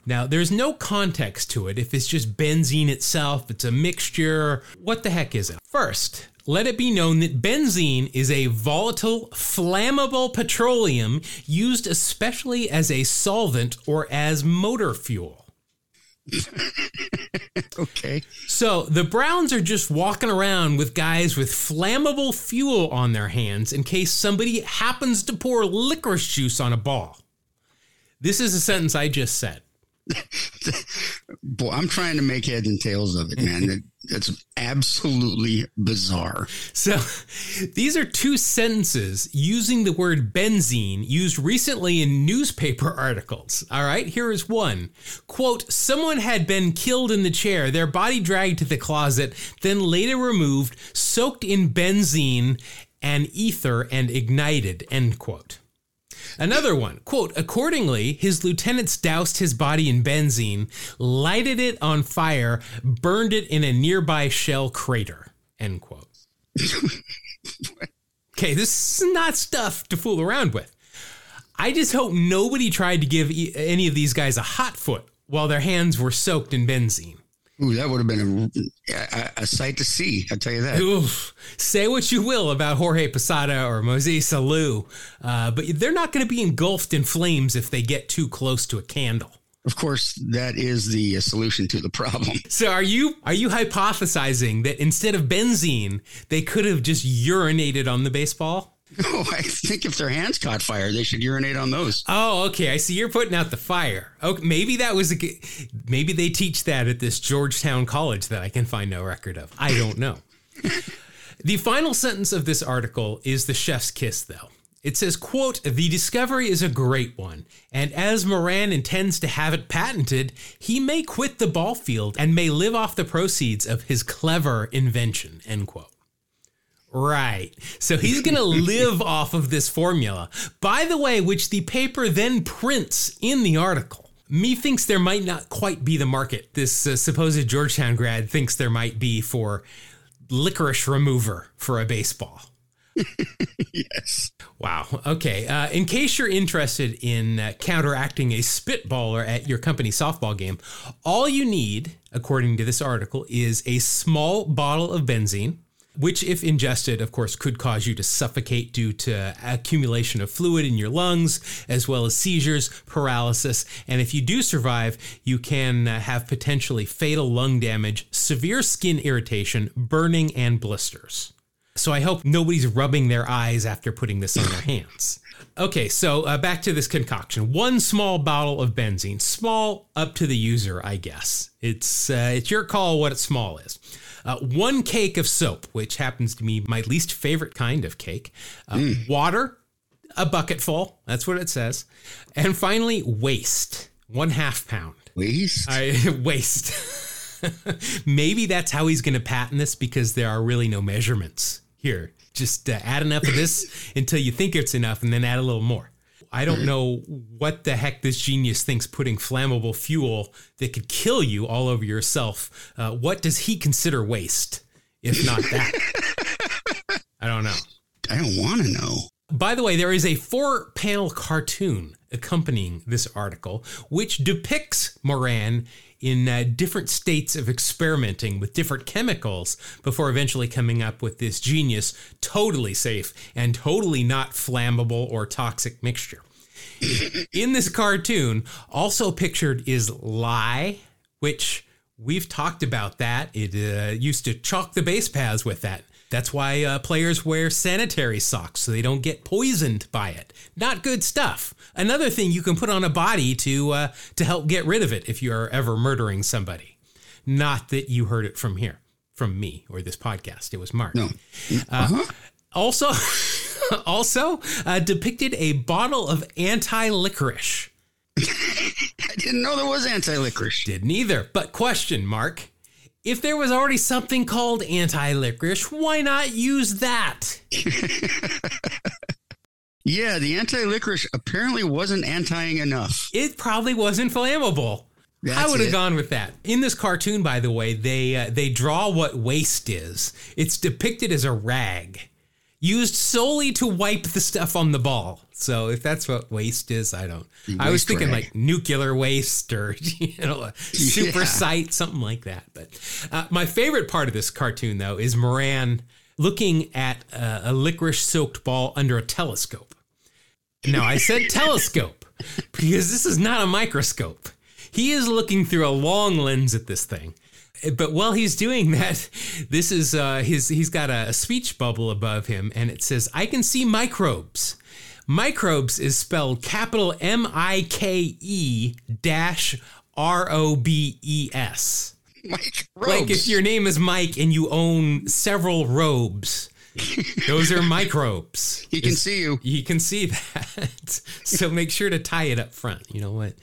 Now, there's no context to it. If it's just benzene itself, it's a mixture. What the heck is it? First, let it be known that benzene is a volatile, flammable petroleum used especially as a solvent or as motor fuel. Okay. So the Browns are just walking around with guys with flammable fuel on their hands in case somebody happens to pour licorice juice on a ball. This is a sentence I just said. Boy, I'm trying to make heads and tails of it, man. That's absolutely bizarre. So these are two sentences using the word benzene used recently in newspaper articles. All right, here is one. Quote, someone had been killed in the chair, their body dragged to the closet, then later removed, soaked in benzene and ether and ignited, end quote. Another one, quote, accordingly, his lieutenants doused his body in benzene, lighted it on fire, burned it in a nearby shell crater, end quote. Okay, this is not stuff to fool around with. I just hope nobody tried to give any of these guys a hot foot while their hands were soaked in benzene. Ooh, that would have been a sight to see, I'll tell you that. Oof. Say what you will about Jorge Posada or Moisés Alou, but they're not going to be engulfed in flames if they get too close to a candle. Of course, that is the solution to the problem. So are you hypothesizing that instead of benzene, they could have just urinated on the baseball? Oh, I think if their hands caught fire, they should urinate on those. Oh, okay. I see. You're putting out the fire. Okay, maybe that was maybe they teach that at this Georgetown college that I can find no record of. I don't know. The final sentence of this article is the chef's kiss, though. It says, quote, the discovery is a great one, and as Moran intends to have it patented, he may quit the ball field and may live off the proceeds of his clever invention, end quote. Right. So he's going to live off of this formula, by the way, which the paper then prints in the article. Methinks there might not quite be the market this supposed Georgetown grad thinks there might be for licorice remover for a baseball. Yes. Wow. Okay. In case you're interested in counteracting a spitballer at your company softball game, all you need, according to this article, is a small bottle of benzene, which, if ingested, of course, could cause you to suffocate due to accumulation of fluid in your lungs, as well as seizures, paralysis. And if you do survive, you can have potentially fatal lung damage, severe skin irritation, burning, and blisters. So I hope nobody's rubbing their eyes after putting this on their hands. Okay, so back to this concoction. One small bottle of benzene. Small up to the user, I guess. It's your call what it's small is. One cake of soap, which happens to be my least favorite kind of cake. Water, a bucket full. That's what it says. And finally, waste. 1/2 pound. Waste? Waste. Maybe that's how he's going to patent this, because there are really no measurements here. Just add enough of this until you think it's enough, and then add a little more. I don't know what the heck this genius thinks putting flammable fuel that could kill you all over yourself. What does he consider waste, if not that? I don't know. I don't want to know. By the way, there is a 4-panel cartoon accompanying this article, which depicts Moran in different states of experimenting with different chemicals before eventually coming up with this genius, totally safe and totally not flammable or toxic mixture. In this cartoon, also pictured is lye, which we've talked about that. It used to chalk the base paths with that. That's why players wear sanitary socks so they don't get poisoned by it. Not good stuff. Another thing you can put on a body to help get rid of it if you are ever murdering somebody. Not that you heard it from here, from me or this podcast. It was Mark. No. Also depicted a bottle of anti-licorice. I didn't know there was anti-licorice. Didn't either. But question, Mark. If there was already something called anti-licorice, why not use that? Yeah, the anti-licorice apparently wasn't anti-ing enough. It probably wasn't flammable. I would have gone with that. In this cartoon, by the way, they draw what waste is. It's depicted as a rag used solely to wipe the stuff on the ball. So if that's what waste is, I don't. I was thinking like nuclear waste or a super site, something like that. But my favorite part of this cartoon, though, is Moran looking at a licorice-soaked ball under a telescope. Now, I said telescope because this is not a microscope. He is looking through a long lens at this thing. But while he's doing that, this is he's got a speech bubble above him, and it says, "I can see microbes." Microbes is spelled capital MIKE-ROBES. Microbes. Like if your name is Mike and you own several robes, those are microbes. He can see you. He can see that. So make sure to tie it up front. You know what?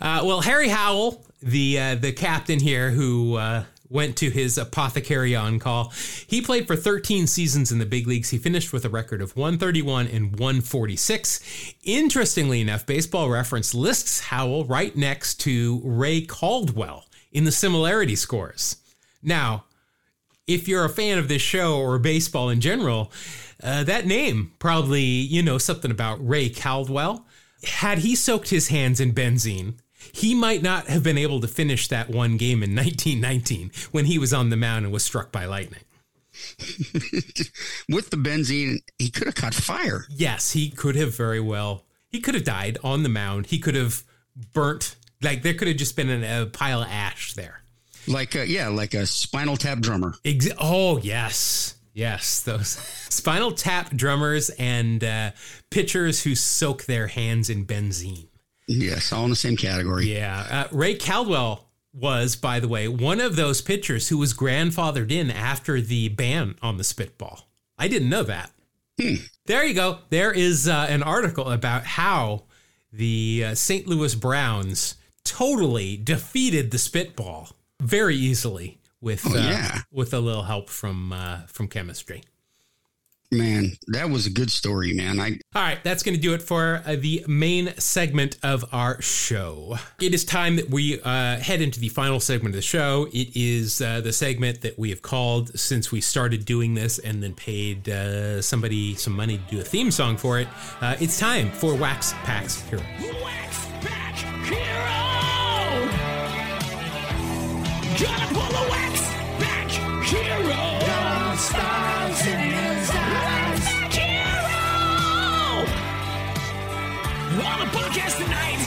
Well, Harry Howell, the captain here who went to his apothecary on call. He played for 13 seasons in the big leagues. He finished with a record of 131 and 146. Interestingly enough, Baseball Reference lists Howell right next to Ray Caldwell in the similarity scores. Now, if you're a fan of this show or baseball in general, that name probably, you know, something about Ray Caldwell. Had he soaked his hands in benzene, he might not have been able to finish that one game in 1919 when he was on the mound and was struck by lightning. With the benzene, he could have caught fire. Yes, he could have very well. He could have died on the mound. He could have burnt. Like there could have just been a pile of ash there. Like a Spinal Tap drummer. Oh, yes. Yes, those Spinal Tap drummers and pitchers who soak their hands in benzene. Yes, all in the same category. Yeah. Ray Caldwell was, by the way, one of those pitchers who was grandfathered in after the ban on the spitball. I didn't know that. There you go. There is an article about how the St. Louis Browns totally defeated the spitball very easily with a little help from chemistry. Man, that was a good story, man. All right, that's going to do it for the main segment of our show. It is time that we head into the final segment of the show. It is the segment that we have called since we started doing this and then paid somebody some money to do a theme song for it. It's time for Wax Pack's Hero. Wax Pack Hero! Gonna pull a Wax Pack Hero! stars in his eyes. Hero! On the podcast tonight.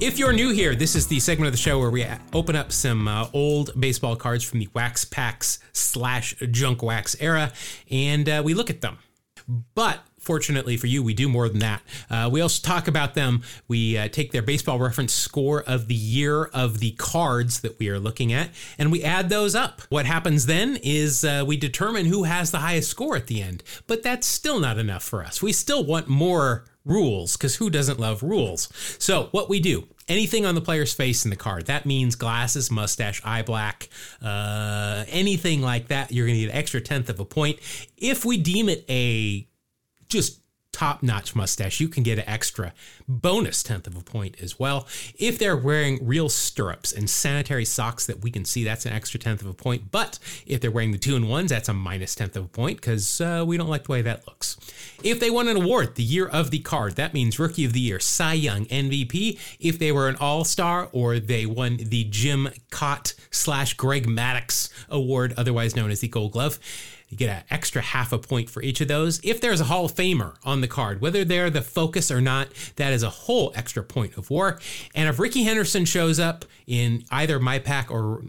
If you're new here, this is the segment of the show where we open up some old baseball cards from the wax packs / junk wax era, and we look at them. But fortunately for you, we do more than that. We also talk about them. We take their baseball reference score of the year of the cards that we are looking at, and we add those up. What happens then is we determine who has the highest score at the end. But that's still not enough for us. We still want more rules, because who doesn't love rules? So what we do, anything on the player's face in the card. That means glasses, mustache, eye black, anything like that. You're going to get an extra 1/10 of a point. If we deem it a just top-notch mustache, you can get an extra bonus 1/10 of a point as well. If they're wearing real stirrups and sanitary socks that we can see, that's an extra 1/10 of a point. But if they're wearing the 2-in-1s, that's a minus 1/10 of a point because we don't like the way that looks. If they won an award, the year of the card, that means Rookie of the Year, Cy Young, MVP. If they were an All-Star or they won the Jim Kaat / Greg Maddux Award, otherwise known as the Gold Glove, you get an extra 0.5 point for each of those. If there's a Hall of Famer on the card, whether they're the focus or not, that is a whole extra 1 point. And if Ricky Henderson shows up in either my pack or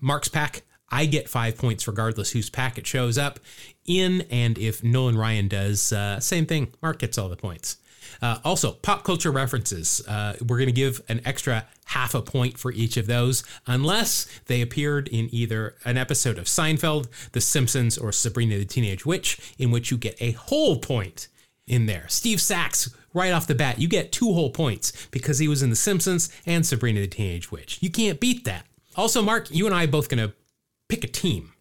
Mark's pack, I get 5 points regardless whose pack it shows up in. And if Nolan Ryan does, same thing. Mark gets all the points. Also, pop culture references. We're going to give an extra 0.5 point for each of those, unless they appeared in either an episode of Seinfeld, The Simpsons, or Sabrina the Teenage Witch, in which you get a whole point in there. Steve Sachs, right off the bat, you get 2 whole points because he was in The Simpsons and Sabrina the Teenage Witch. You can't beat that. Also, Mark, you and I are both going to pick a team.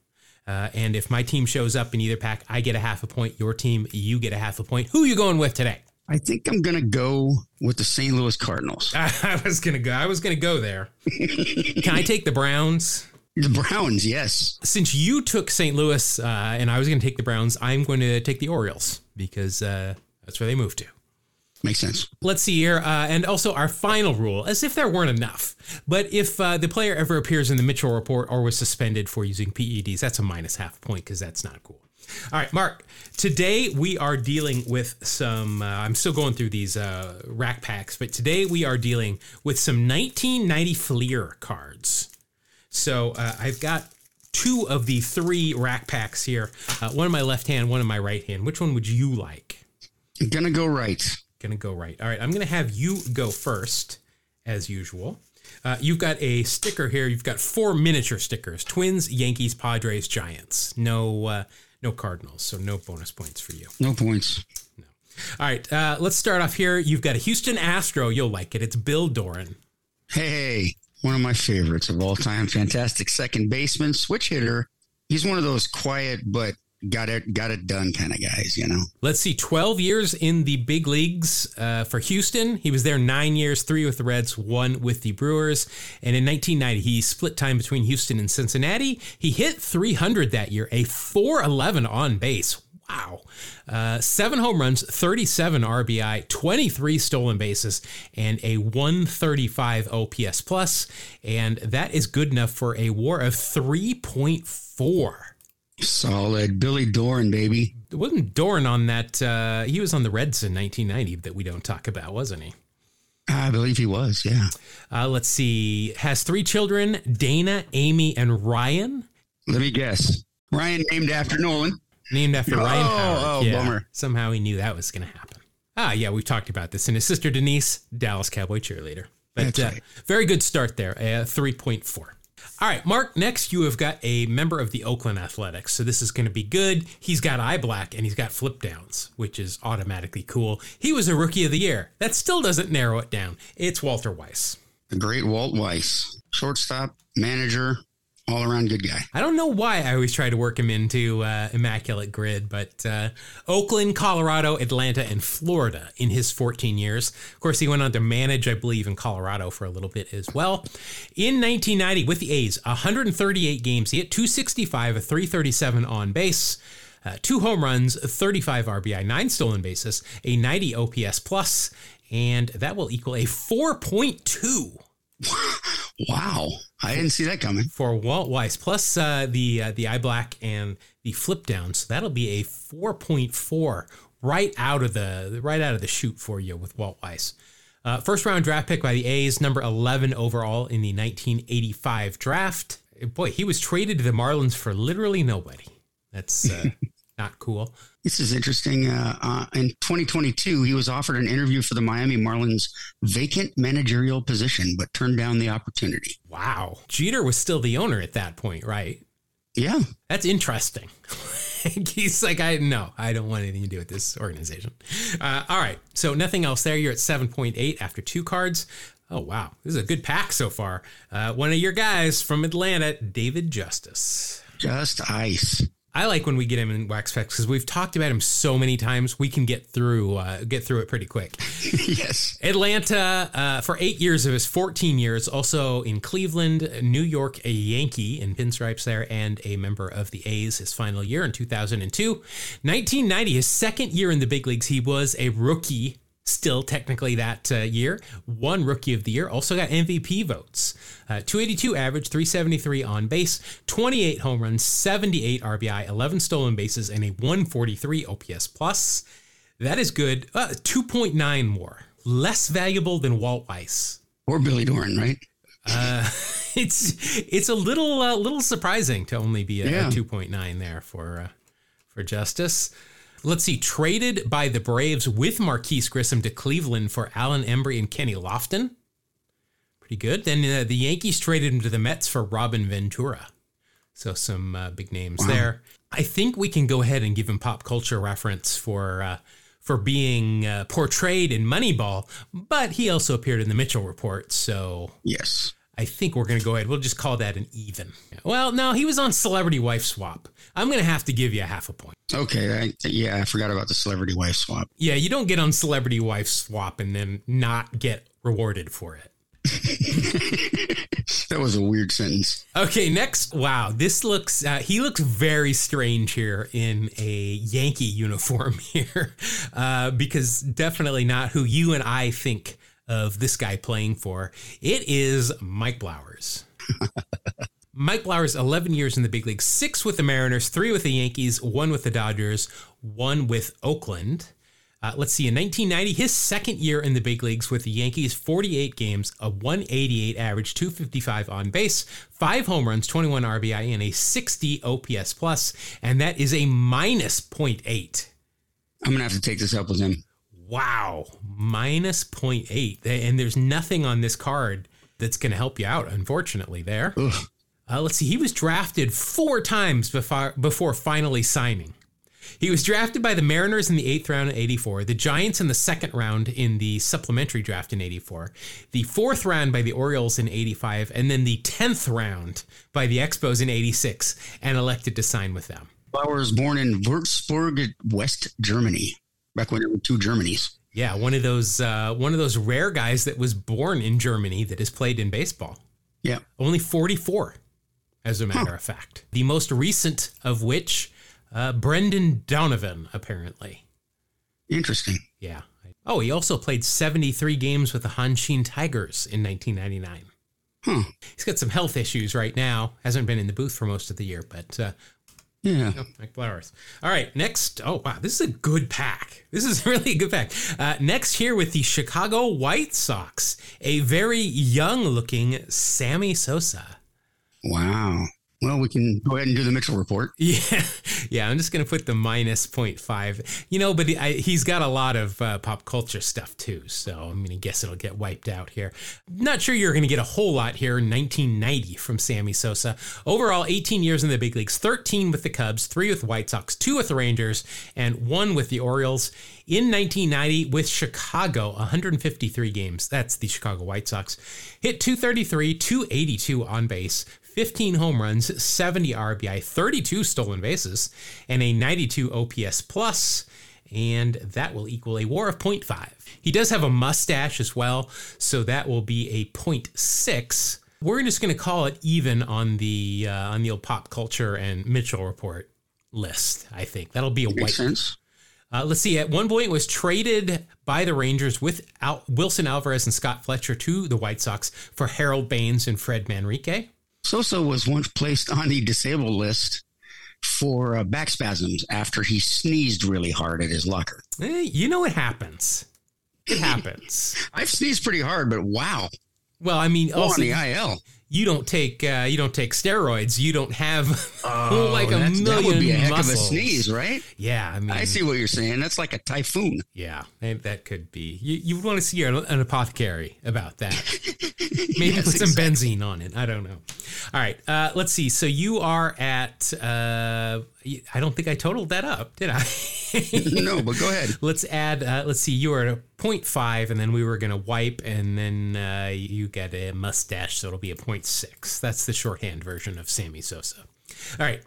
And if my team shows up in either pack, I get a 0.5 point. Your team, you get a 0.5 point. Who are you going with today? I think I'm going to go with the St. Louis Cardinals. I was going to go there. Can I take the Browns? The Browns, yes. Since you took St. Louis and I was going to take the Browns, I'm going to take the Orioles because that's where they moved to. Makes sense. Let's see here. And also our final rule, as if there weren't enough. But if the player ever appears in the Mitchell report or was suspended for using PEDs, that's a minus 0.5 point because that's not cool. All right, Mark, today we are dealing with some, I'm still going through these rack packs, but today we are dealing with some 1990 Fleer cards. So I've got 2 of the 3 rack packs here, one in my left hand, one in my right hand. Which one would you like? I'm going to go right. All right, I'm going to have you go first, as usual. You've got a sticker here. You've got 4 miniature stickers, Twins, Yankees, Padres, Giants. No Cardinals, so no bonus points for you. No points. No. All right, let's start off here. You've got a Houston Astro. You'll like it. It's Bill Doran. Hey, one of my favorites of all time. Fantastic second baseman, switch hitter. He's one of those quiet but got it done kind of guys, you know. Let's see, 12 years in the big leagues for Houston. He was there 9 years, 3 with the Reds, 1 with the Brewers. And in 1990, he split time between Houston and Cincinnati. He hit 300 that year, a 411 on base. Wow. 7 home runs, 37 RBI, 23 stolen bases, and a 135 OPS plus. And that is good enough for a WAR of 3.4. Solid. Billy Doran, baby. It wasn't Doran on that. He was on the Reds in 1990 that we don't talk about, wasn't he? I believe he was, yeah. Let's see. Has 3 children, Dana, Amy, and Ryan. Let me guess. Ryan named after Nolan. Named after Ryan Howard. Oh, yeah. Bummer. Somehow he knew that was going to happen. Ah, yeah, we've talked about this. And his sister, Denise, Dallas Cowboy cheerleader. But right. Very good start there, 3.4. All right, Mark, next you have got a member of the Oakland Athletics, so this is going to be good. He's got eye black and he's got flip downs, which is automatically cool. He was a Rookie of the Year. That still doesn't narrow it down. It's Walter Weiss. The great Walt Weiss. Shortstop, manager, all-around good guy. I don't know why I always try to work him into Immaculate Grid, but Oakland, Colorado, Atlanta, and Florida in his 14 years. Of course, he went on to manage, I believe, in Colorado for a little bit as well. In 1990, with the A's, 138 games. He hit 265, a 337 on base, 2 home runs, 35 RBI, 9 stolen bases, a 90 OPS plus, and that will equal a 4.2. Wow. I didn't see that coming. For Walt Weiss, plus the eye black and the flip down, so that'll be a 4.4 right out of the chute for you with Walt Weiss. First round draft pick by the A's, number 11 overall in the 1985 draft. Boy, he was traded to the Marlins for literally nobody. That's not cool. This is interesting. In 2022, he was offered an interview for the Miami Marlins vacant managerial position, but turned down the opportunity. Wow. Jeter was still the owner at that point, right? Yeah. That's interesting. He's like, I don't want anything to do with this organization. All right. So nothing else there. You're at 7.8 after two cards. Oh, wow. This is a good pack so far. One of your guys from Atlanta, David Justice. Just ice. I like when we get him in wax packs because we've talked about him so many times. We can get through it pretty quick. Yes. Atlanta for 8 years of his 14 years, also in Cleveland, New York, a Yankee in pinstripes there, and a member of the A's his final year in 2002. 1990, his second year in the big leagues, he was a rookie still technically that year. One Rookie of the Year. Also got MVP votes. 282 average, 373 on base, 28 home runs, 78 RBI, 11 stolen bases, and a 143 OPS plus. That is good. 2.9 more. Less valuable than Walt Weiss. Or Billy Doran, right? It's a little surprising to only be a 2.9 there for Justice. Let's see, traded by the Braves with Marquise Grissom to Cleveland for Alan Embree and Kenny Lofton. Pretty good. Then the Yankees traded him to the Mets for Robin Ventura. So some big names there. I think we can go ahead and give him pop culture reference for being portrayed in Moneyball, but he also appeared in the Mitchell Report, so... Yes. I think we're going to go ahead. We'll just call that an even. Well, no, he was on Celebrity Wife Swap. I'm going to have to give you a half a point. Okay. I forgot about the Celebrity Wife Swap. Yeah, you don't get on Celebrity Wife Swap and then not get rewarded for it. That was a weird sentence. Okay, next. Wow, this looks, he looks very strange here in a Yankee uniform here because definitely not who you and I think of this guy playing for. It is Mike Blowers. Mike Blowers, 11 years in the big league, 6 with the Mariners, 3 with the Yankees, 1 with the Dodgers, 1 with Oakland. Let's see, in 1990, his second year in the big leagues with the Yankees, 48 games, a 188 average, 255 on base, 5 home runs, 21 RBI, and a 60 OPS plus, and that is a minus 0.8. I'm going to have to take this up with him. Wow, minus 0.8. And there's nothing on this card that's going to help you out, unfortunately, there. Let's see. He was drafted 4 times before finally signing. He was drafted by the Mariners in the 8th round in 84, the Giants in the 2nd round in the supplementary draft in 84, the 4th round by the Orioles in 85, and then the 10th round by the Expos in 86, and elected to sign with them. Flowers born in Würzburg, West Germany. Back when there were 2 Germanys. Yeah, one of those rare guys that was born in Germany that has played in baseball. Yeah. Only 44, as a matter of fact. The most recent of which, Brendan Donovan, apparently. Interesting. Yeah. Oh, he also played 73 games with the Hanshin Tigers in 1999. He's got some health issues right now. Hasn't been in the booth for most of the year, but... Yeah. Oh, Mike Blowers. All right, next. Oh, wow, this is a good pack. This is really a good pack. Next here with the Chicago White Sox, a very young-looking Sammy Sosa. Wow. Well, we can go ahead and do the Mitchell Report. Yeah, I'm just going to put the minus 0.5. You know, but he's got a lot of pop culture stuff, too, so I'm going to guess it'll get wiped out here. Not sure you're going to get a whole lot here in 1990 from Sammy Sosa. Overall, 18 years in the big leagues, 13 with the Cubs, 3 with the White Sox, 2 with the Rangers, and 1 with the Orioles. In 1990 with Chicago, 153 games. That's the Chicago White Sox. Hit 233, 282 on base, 15 home runs, 70 RBI, 32 stolen bases, and a 92 OPS plus, and that will equal a WAR of 0.5. He does have a mustache as well, so that will be a 0.6. We're just going to call it even on the old pop culture and Mitchell Report list, I think. That'll be a white. Makes sense. Let's see. At one point, it was traded by the Rangers with Wilson Alvarez and Scott Fletcher to the White Sox for Harold Baines and Fred Manrique. Sosa was once placed on the disabled list for back spasms after he sneezed really hard at his locker. You know, it happens. It happens. I've sneezed pretty hard, but wow. Well, I mean, also, on the IL. You don't take steroids. You don't have like a million. That would be a heck muscles. Of a sneeze, right? Yeah, I mean, I see what you're saying. That's like a typhoon. Yeah, that could be. You would want to see an apothecary about that. Maybe yes, put some benzene on it. I don't know. All right, let's see. So you are at. I don't think I totaled that up, did I? No, but go ahead. Let's add, let's see, you were at a 0.5, and then we were going to wipe, and then you get a mustache, so it'll be a 0.6. That's the shorthand version of Sammy Sosa. All right.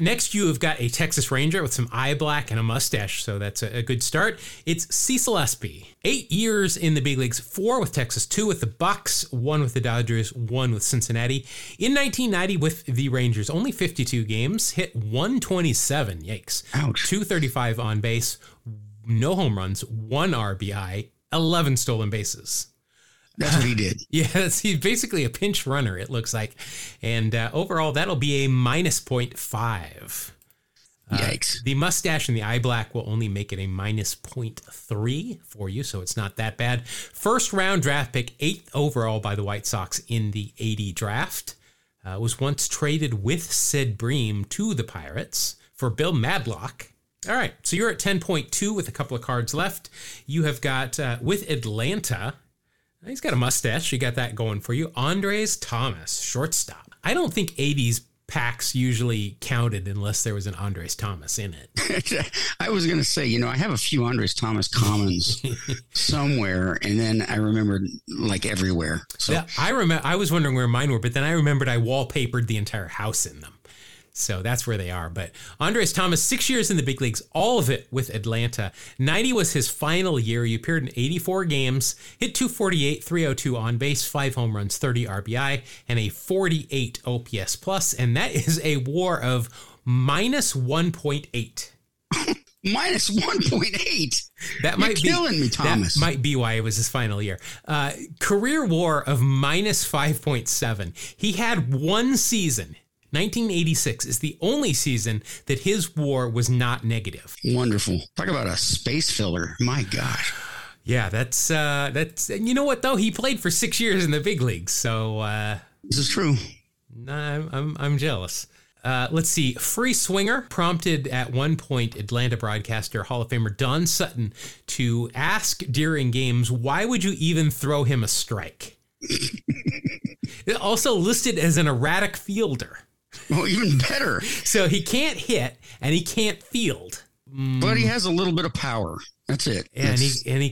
Next, you have got a Texas Ranger with some eye black and a mustache, so that's a good start. It's Cecil Espy. 8 years in the big leagues, 4 with Texas, 2 with the Bucks, 1 with the Dodgers, 1 with Cincinnati. In 1990 with the Rangers, only 52 games, hit 127, yikes. Ouch. 235 on base, no home runs, 1 RBI, 11 stolen bases. That's what he did. Yes, he's basically a pinch runner, it looks like. And overall, that'll be a minus 0.5. Yikes. The mustache and the eye black will only make it a minus 0.3 for you, so it's not that bad. First round draft pick, 8th overall by the White Sox in the 80 draft. Was once traded with Sid Bream to the Pirates for Bill Madlock. All right, so you're at 10.2 with a couple of cards left. You have got, with Atlanta... He's got a mustache. You got that going for you. Andres Thomas, shortstop. I don't think 80s packs usually counted unless there was an Andres Thomas in it. I was going to say, you know, I have a few Andres Thomas commons somewhere, and then I remembered like everywhere. So yeah, I was wondering where mine were, but then I remembered I wallpapered the entire house in them. So that's where they are. But Andres Thomas, 6 years in the big leagues, all of it with Atlanta. 90 was his final year. He appeared in 84 games, hit 248, 302 on base, 5 home runs, 30 RBI, and a 48 OPS plus. And that is a WAR of minus 1.8. Minus 1.8. That might be killing me, Thomas. That might be why it was his final year. Career WAR of minus 5.7. He had one season. 1986 is the only season that his WAR was not negative. Wonderful. Talk about a space filler. My gosh. Yeah, that's. You know what, though? He played for 6 years in the big leagues, so. This is true. I'm jealous. Let's see. Free swinger prompted at one point Atlanta broadcaster Hall of Famer Don Sutton to ask during games, why would you even throw him a strike? Also listed as an erratic fielder. Well, even better. So he can't hit and he can't field. But he has a little bit of power. That's it. And he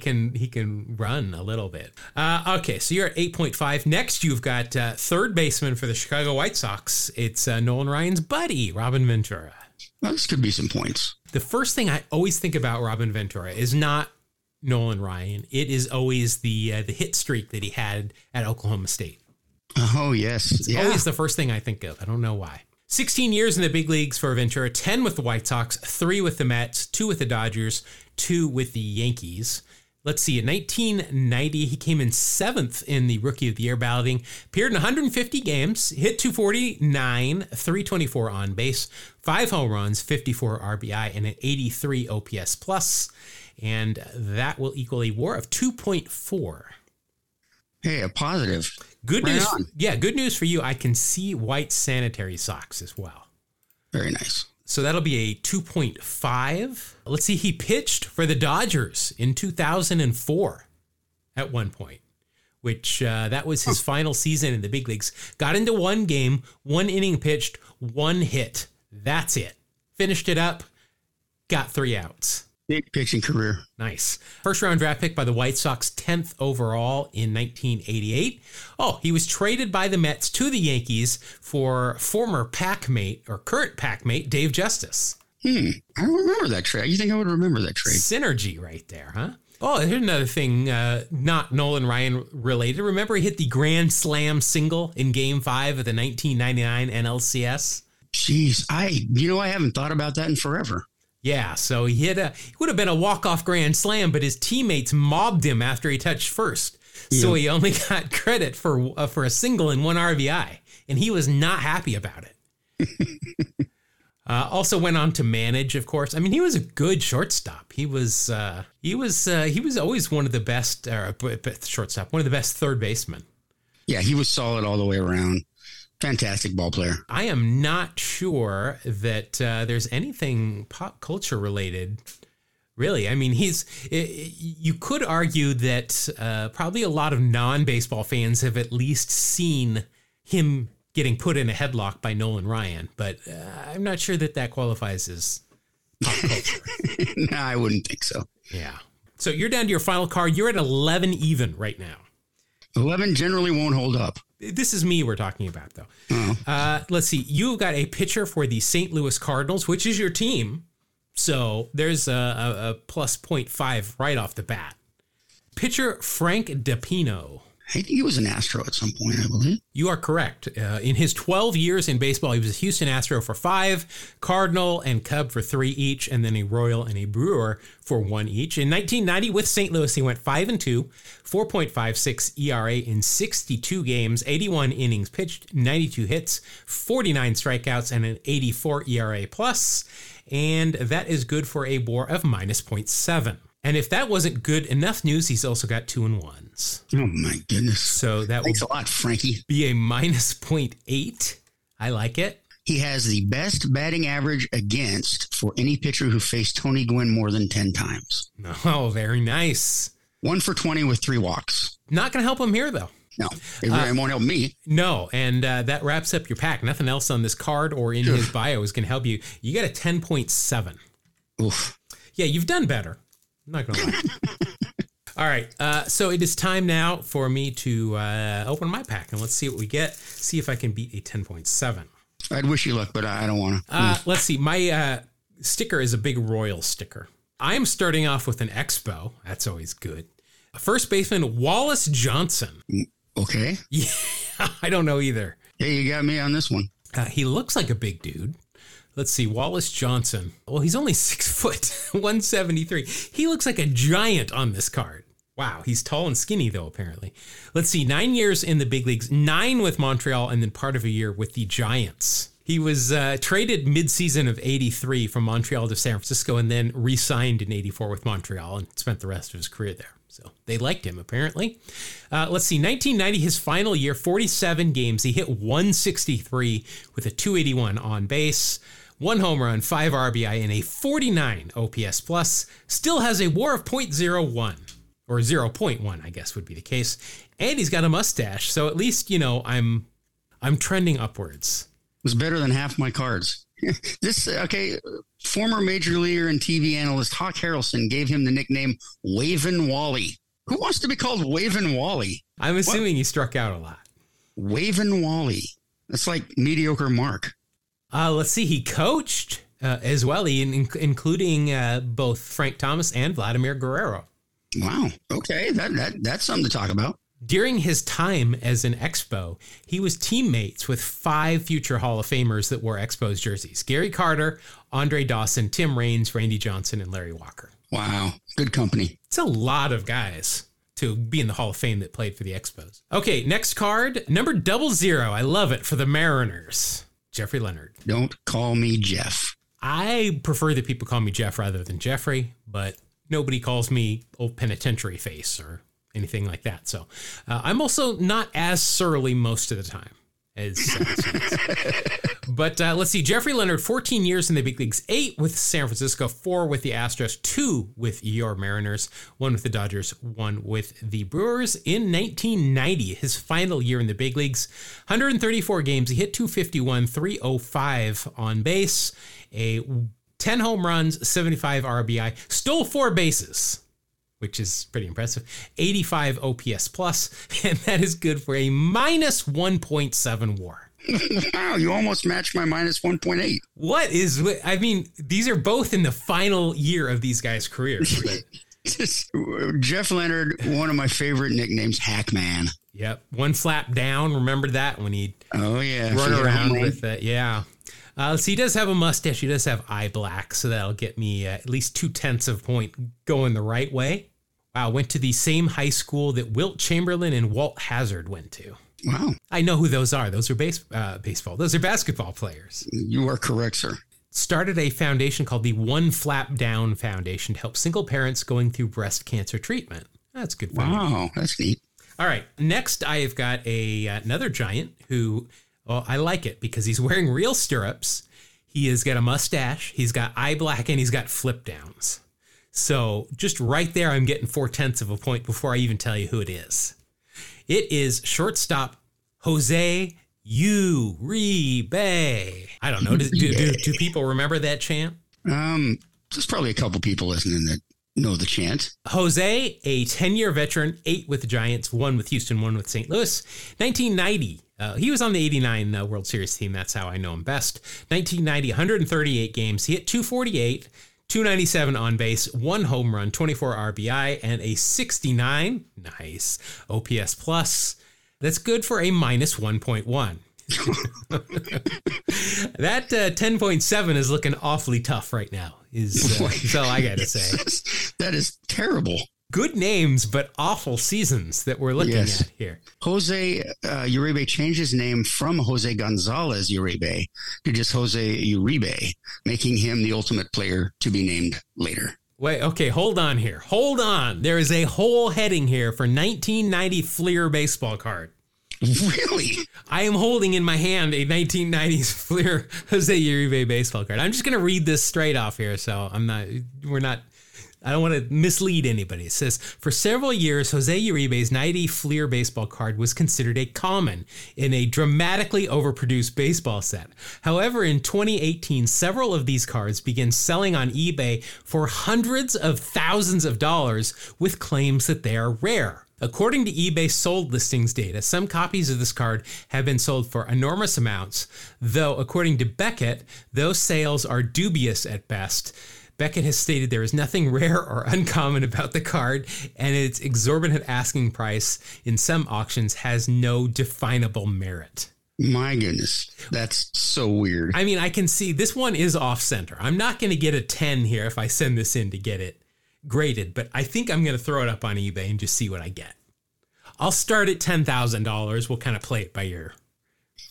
can run a little bit. Okay, so you're at 8.5. Next, you've got third baseman for the Chicago White Sox. It's Nolan Ryan's buddy, Robin Ventura. Well, this could be some points. The first thing I always think about Robin Ventura is not Nolan Ryan. It is always the hit streak that he had at Oklahoma State. Oh, yes. It's always the first thing I think of. I don't know why. 16 years in the big leagues for Ventura, 10 with the White Sox, 3 with the Mets, 2 with the Dodgers, 2 with the Yankees. Let's see. In 1990, he came in 7th in the Rookie of the Year balloting, appeared in 150 games, hit 249, 324 on base, 5 home runs, 54 RBI, and an 83 OPS plus. And that will equal a WAR of 2.4. Hey, a positive. Good news. Yeah, good news for you. I can see white sanitary socks as well. Very nice. So that'll be a 2.5. Let's see. He pitched for the Dodgers in 2004 at one point, which that was his final season in the big leagues. Got into one game, one inning pitched, one hit. That's it. Finished it up. Got 3 outs. Big pitching career. Nice. First round draft pick by the White Sox, 10th overall in 1988. Oh, he was traded by the Mets to the Yankees for former packmate or current packmate Dave Justice. I remember that trade. You think I would remember that trade? Synergy right there, huh? Oh, here's another thing not Nolan Ryan related. Remember he hit the grand slam single in Game 5 of the 1999 NLCS? Jeez, I haven't thought about that in forever. Yeah, so he hit it would have been a walk-off grand slam, but his teammates mobbed him after he touched first. Yeah. So he only got credit for a single and 1 RBI and he was not happy about it. Also went on to manage, of course. I mean, he was a good shortstop. He was always one of the best shortstop, one of the best third basemen. Yeah, he was solid all the way around. Fantastic ball player. I am not sure that there's anything pop culture related, really. I mean, you could argue that probably a lot of non-baseball fans have at least seen him getting put in a headlock by Nolan Ryan, but I'm not sure that qualifies as pop culture. No, I wouldn't think so. Yeah. So you're down to your final card. You're at 11 even right now. 11 generally won't hold up. This is me we're talking about, though. Oh. Let's see. You've got a pitcher for the St. Louis Cardinals, which is your team. So there's a plus 0.5 right off the bat. Pitcher Frank DePino. I think he was an Astro at some point, I believe. You are correct. In his 12 years in baseball, he was a Houston Astro for 5, Cardinal and Cub for 3 each, and then a Royal and a Brewer for 1 each. In 1990, with St. Louis, he went 5-2, 4.56 ERA in 62 games, 81 innings pitched, 92 hits, 49 strikeouts, and an 84 ERA plus. And that is good for a WAR of minus 0.7. And if that wasn't good enough news, he's also got 2-1s. Oh, my goodness. So that will a lot, Frankie. Be a minus 0.8. I like it. He has the best batting average against for any pitcher who faced Tony Gwynn more than 10 times. Oh, very nice. 1 for 20 with 3 walks. Not going to help him here, though. No, it really won't help me. No, and that wraps up your pack. Nothing else on this card or in his bio is going to help you. You got a 10.7. Oof. Yeah, you've done better. I'm not going to lie. All right. So it is time now for me to open my pack, and let's see what we get. See if I can beat a 10.7. I'd wish you luck, but I don't want to. Let's see. My sticker is a big Royal sticker. I'm starting off with an Expo. That's always good. First baseman Wallace Johnson. Okay. Yeah, I don't know either. Yeah, you got me on this one. He looks like a big dude. Let's see, Wallace Johnson. Well, he's only 6 foot, 173. He looks like a giant on this card. Wow, he's tall and skinny, though, apparently. Let's see, 9 years in the big leagues, 9 with Montreal, and then part of a year with the Giants. He was traded midseason of 83 from Montreal to San Francisco and then re-signed in 84 with Montreal and spent the rest of his career there. So they liked him, apparently. Let's see, 1990, his final year, 47 games. He hit 163 with a 281 on base. 1 home run, 5 RBI, and a 49 OPS plus. Still has a WAR of 0.01, or 0.1, I guess would be the case. And he's got a mustache, so at least, you know, I'm trending upwards. It was better than half my cards. This, okay, former major leaguer and TV analyst Hawk Harrelson gave him the nickname Wavin' Wally. Who wants to be called Wavin' Wally? I'm assuming he struck out a lot. Wavin' Wally. That's like mediocre Mark. Let's see. He coached as well, including both Frank Thomas and Vladimir Guerrero. Wow. Okay. That's something to talk about. During his time as an Expo, he was teammates with 5 future Hall of Famers that wore Expos jerseys. Gary Carter, Andre Dawson, Tim Raines, Randy Johnson, and Larry Walker. Wow. Good company. It's a lot of guys to be in the Hall of Fame that played for the Expos. Okay, next card, number 00. I love it for the Mariners. Jeffrey Leonard. Don't call me Jeff. I prefer that people call me Jeff rather than Jeffrey, but nobody calls me old penitentiary face or anything like that. So I'm also not as surly most of the time. But let's see. Jeffrey Leonard, 14 years in the big leagues, 8 with San Francisco, 4 with the Astros, 2 with your Mariners, 1 with the Dodgers, 1 with the Brewers. In 1990, his final year in the big leagues, 134 games. He hit 251, 305 on base, 10 home runs, 75 RBI, stole 4 bases, which is pretty impressive, 85 OPS plus, and that is good for a minus 1.7 WAR. Wow, you almost matched my minus 1.8. What is, I mean, these are both in the final year of these guys' careers. Jeff Leonard, one of my favorite nicknames, Hackman. Yep, one flap down, remember that when he'd run around with it, yeah. So he does have a mustache, he does have eye black, so that'll get me at least 0.2 of a point going the right way. Wow, went to the same high school that Wilt Chamberlain and Walt Hazard went to. Wow. I know who those are. Those are baseball. Those are basketball players. You are correct, sir. Started a foundation called the One Flap Down Foundation to help single parents going through breast cancer treatment. That's good for you. Wow, that's neat. All right. Next, I have got another giant who, well, I like it because he's wearing real stirrups. He has got a mustache. He's got eye black and he's got flip downs. So just right there, I'm getting 0.4 of a point before I even tell you who it is. It is shortstop Jose Uribe. I don't know. Do people remember that chant? There's probably a couple people listening that know the chant. Jose, a 10-year veteran, 8 with the Giants, 1 with Houston, 1 with St. Louis. 1990. He was on the 89 World Series team. That's how I know him best. 1990, 138 games. He hit 248, 297 on base, 1 home run, 24 RBI, and a 69. Nice. OPS plus. That's good for a minus 1.1. That 10.7 is looking awfully tough right now. So I got to say. That is terrible. Good names, but awful seasons that we're looking at here. Jose Uribe changed his name from Jose Gonzalez Uribe to just Jose Uribe, making him the ultimate player to be named later. Wait, okay, hold on here. Hold on. There is a whole heading here for 1990 Fleer baseball card. Really? I am holding in my hand a 1990s Fleer Jose Uribe baseball card. I'm just going to read this straight off here, so I don't want to mislead anybody. It says, for several years, Jose Uribe's 90 Fleer baseball card was considered a common in a dramatically overproduced baseball set. However, in 2018, several of these cards began selling on eBay for hundreds of thousands of dollars with claims that they are rare. According to eBay sold listings data, some copies of this card have been sold for enormous amounts, though according to Beckett, those sales are dubious at best. Beckett has stated there is nothing rare or uncommon about the card, and its exorbitant asking price in some auctions has no definable merit. My goodness, that's so weird. I mean, I can see this one is off-center. I'm not going to get a 10 here if I send this in to get it graded, but I think I'm going to throw it up on eBay and just see what I get. I'll start at $10,000. We'll kind of play it by ear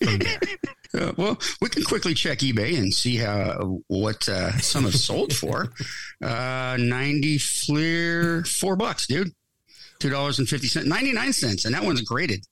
from there. Well, we can quickly check eBay and see what some have sold for. 90 Fleer, $4, dude. $2.50, 99 cents, and that one's graded.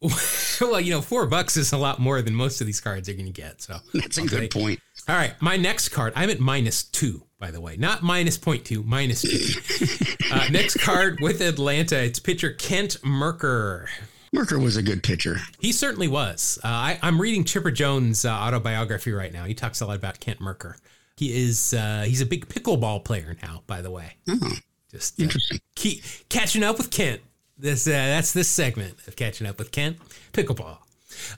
Well, $4 is a lot more than most of these cards are going to get. So that's a good point. All right, my next card. I'm at -2, by the way, not -0.2, -2. Next card with Atlanta. It's pitcher Kent Merker. Merker was a good pitcher. He certainly was. I'm reading Chipper Jones' autobiography right now. He talks a lot about Kent Merker. He's a big pickleball player now, by the way. Oh, just interesting. Keep catching up with Kent. That's this segment of catching up with Kent. Pickleball.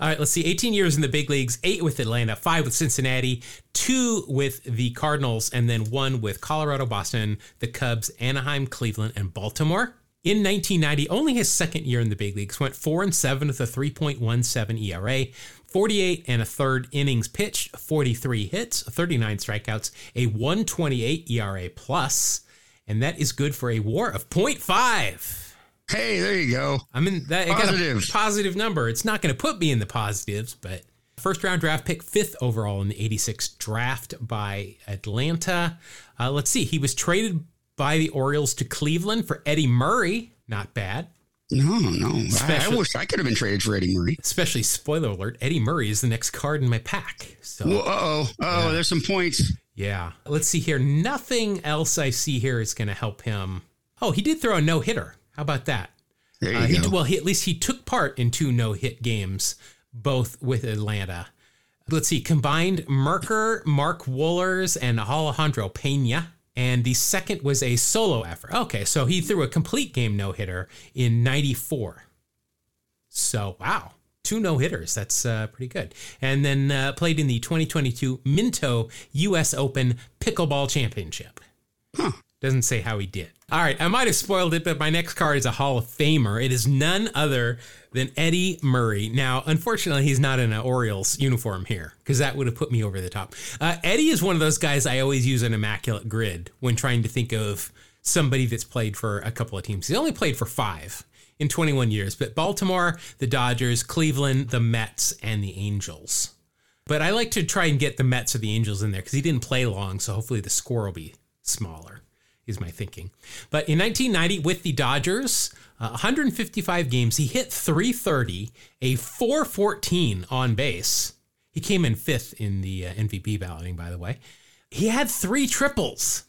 All right, let's see. 18 years in the big leagues, 8 with Atlanta, 5 with Cincinnati, 2 with the Cardinals, and then 1 with Colorado, Boston, the Cubs, Anaheim, Cleveland, and Baltimore. In 1990, only his second year in the big leagues, went 4-7 with a 3.17 ERA, 48 1/3 innings pitched, 43 hits, 39 strikeouts, a 1.28 ERA plus, and that is good for a WAR of 0.5. Hey, there you go. I'm in that positive. Got a positive number. It's not going to put me in the positives, but first round draft pick, 5th overall in the 86 draft by Atlanta. Let's see. He was traded by the Orioles to Cleveland for Eddie Murray. Not bad. No. I wish I could have been traded for Eddie Murray. Especially, spoiler alert, Eddie Murray is the next card in my pack. So, there's some points. Yeah. Let's see here. Nothing else I see here is going to help him. Oh, he did throw a no-hitter. How about that? There you go. At least he took part in 2 no-hit games, both with Atlanta. Let's see. Combined, Merker, Mark Wohlers, and Alejandro Pena. And the second was a solo effort. Okay, so he threw a complete game no-hitter in 94. So, wow, 2 no-hitters. That's pretty good. And then played in the 2022 Minto U.S. Open Pickleball Championship. Huh. Doesn't say how he did. All right, I might have spoiled it, but my next card is a Hall of Famer. It is none other than Eddie Murray. Now, unfortunately, he's not in an Orioles uniform here because that would have put me over the top. Eddie is one of those guys I always use an Immaculate Grid when trying to think of somebody that's played for a couple of teams. He only played for 5. in 21 years, but Baltimore, the Dodgers, Cleveland, the Mets, and the Angels. But I like to try and get the Mets or the Angels in there because he didn't play long, so hopefully the score will be smaller, is my thinking. But in 1990, with the Dodgers, 155 games, he hit .330, a .414 on base. He came in fifth in the MVP balloting, by the way. He had 3 triples.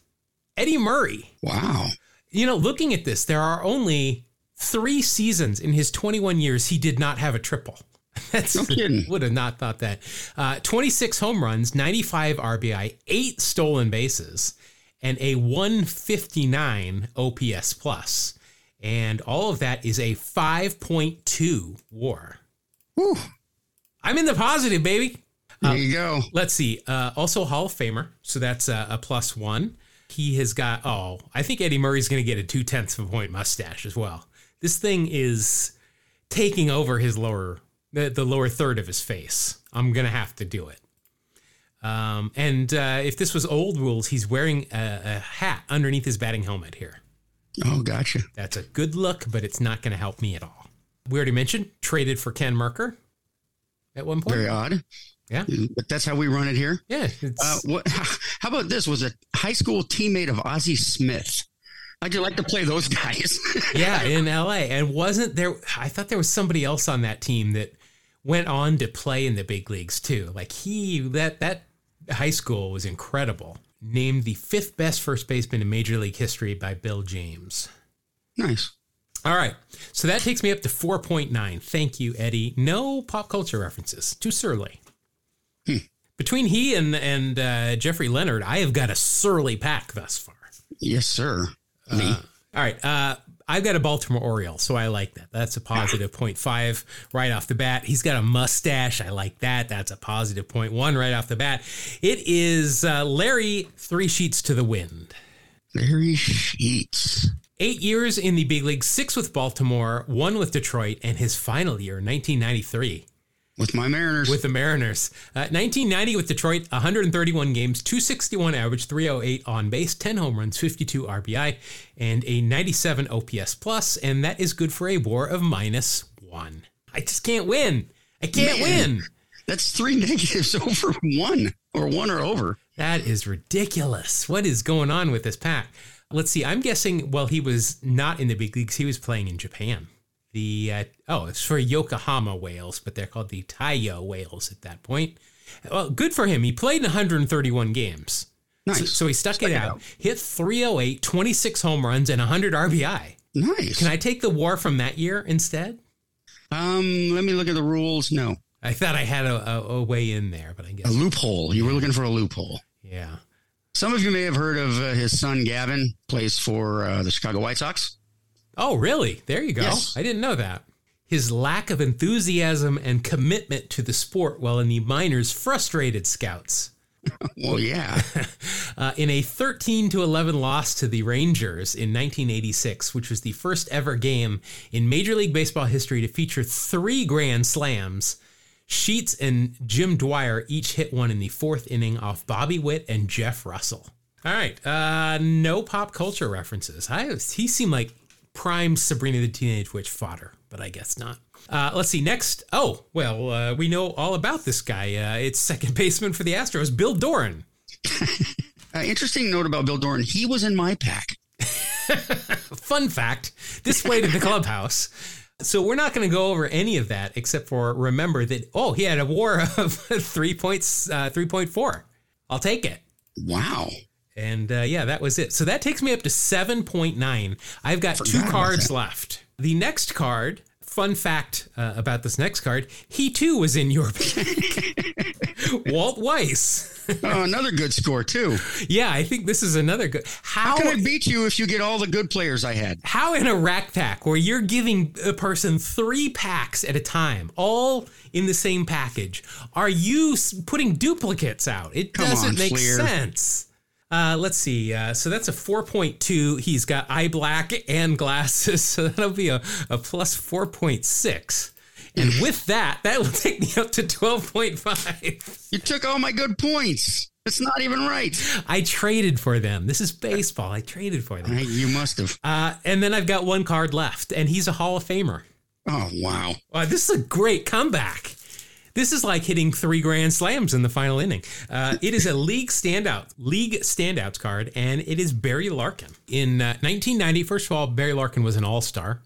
Eddie Murray. Wow. You know, looking at this, there are only 3 seasons in his 21 years he did not have a triple. That's no kidding. Would have not thought that. 26 home runs, 95 RBI, 8 stolen bases, and a 159 OPS plus. And all of that is a 5.2 WAR. Woo. I'm in the positive, baby. There you go. Let's see. Also Hall of Famer. So that's a +1. He has got, I think Eddie Murray's going to get a 0.2 point mustache as well. This thing is taking over his the lower third of his face. I'm going to have to do it. And if this was old rules, he's wearing a hat underneath his batting helmet here. Oh, gotcha. That's a good look, but it's not going to help me at all. We already mentioned traded for Ken Merker at one point. Very odd. Yeah. But that's how we run it here. Yeah. How about this? Was a high school teammate of Ozzie Smith. How'd you like to play those guys? Yeah, in L.A. And wasn't there, I thought there was somebody else on that team that went on to play in the big leagues too. Like that high school was incredible. Named the 5th best first baseman in Major League history by Bill James. Nice. All right, so that takes me up to 4.9. Thank you, Eddie. No pop culture references. Too surly. Between he and Jeffrey Leonard, I have got a surly pack thus far. Yes, sir. Me. All right. I've got a Baltimore Oriole, so I like that. That's a positive 0.5 right off the bat. He's got a mustache. I like that. That's a positive 0.1 right off the bat. It is Larry 3 Sheets to the Wind. Larry Sheets. 8 years in the big league, 6 with Baltimore, 1 with Detroit, and his final year, 1993. With my Mariners. With the Mariners. 1990 with Detroit, 131 games, .261 average, .308 on base, 10 home runs, 52 RBI, and a 97 OPS plus, and that is good for a WAR of -1. I just can't win. I can't win. That's 3 negatives over 1 or over. That is ridiculous. What is going on with this pack? Let's see. I'm guessing, he was not in the big leagues. He was playing in Japan. It's for Yokohama Whales, but they're called the Taiyo Whales at that point. Well, good for him. He played in 131 games. Nice. So he stuck it out. Hit .308, 26 home runs, and 100 RBI. Nice. Can I take the WAR from that year instead? Let me look at the rules. No. I thought I had a way in there, but I guess. A loophole. You were looking for a loophole. Yeah. Some of you may have heard of his son, Gavin, plays for the Chicago White Sox. Oh, really? There you go. Yes. I didn't know that. His lack of enthusiasm and commitment to the sport while in the minors frustrated scouts. Well, yeah. In a 13-11 loss to the Rangers in 1986, which was the first ever game in Major League Baseball history to feature 3 grand slams, Sheets and Jim Dwyer each hit one in the 4th inning off Bobby Witt and Jeff Russell. All right. No pop culture references. He seemed like prime Sabrina the Teenage Witch fodder, but I guess not. Let's see. Next. We know all about this guy. It's second baseman for the Astros, Bill Doran. Interesting note about Bill Doran. He was in my pack. Fun fact. This played in the clubhouse. So we're not going to go over any of that except for remember that, he had a WAR of 3.4. I'll take it. Wow. And that was it. So that takes me up to 7.9. I've got 2 cards left. The next card, fun fact about this next card, he too was in your pack. Walt Weiss. Oh, another good score too. Yeah, I think this is another good. How can I beat you if you get all the good players I had? How in a rack pack where you're giving a person 3 packs at a time, all in the same package, are you putting duplicates out? It doesn't make sense. Let's see. So that's a 4.2. He's got eye black and glasses. So that'll be a plus 4.6. And with that will take me up to 12.5. You took all my good points. It's not even right. I traded for them. This is baseball. I traded for them. You must have. And then I've got one card left, and he's a Hall of Famer. Oh, wow. This is a great comeback. This is like hitting 3 grand slams in the final inning. It is a league standouts card, and it is Barry Larkin. In 1990, first of all, Barry Larkin was an all-star.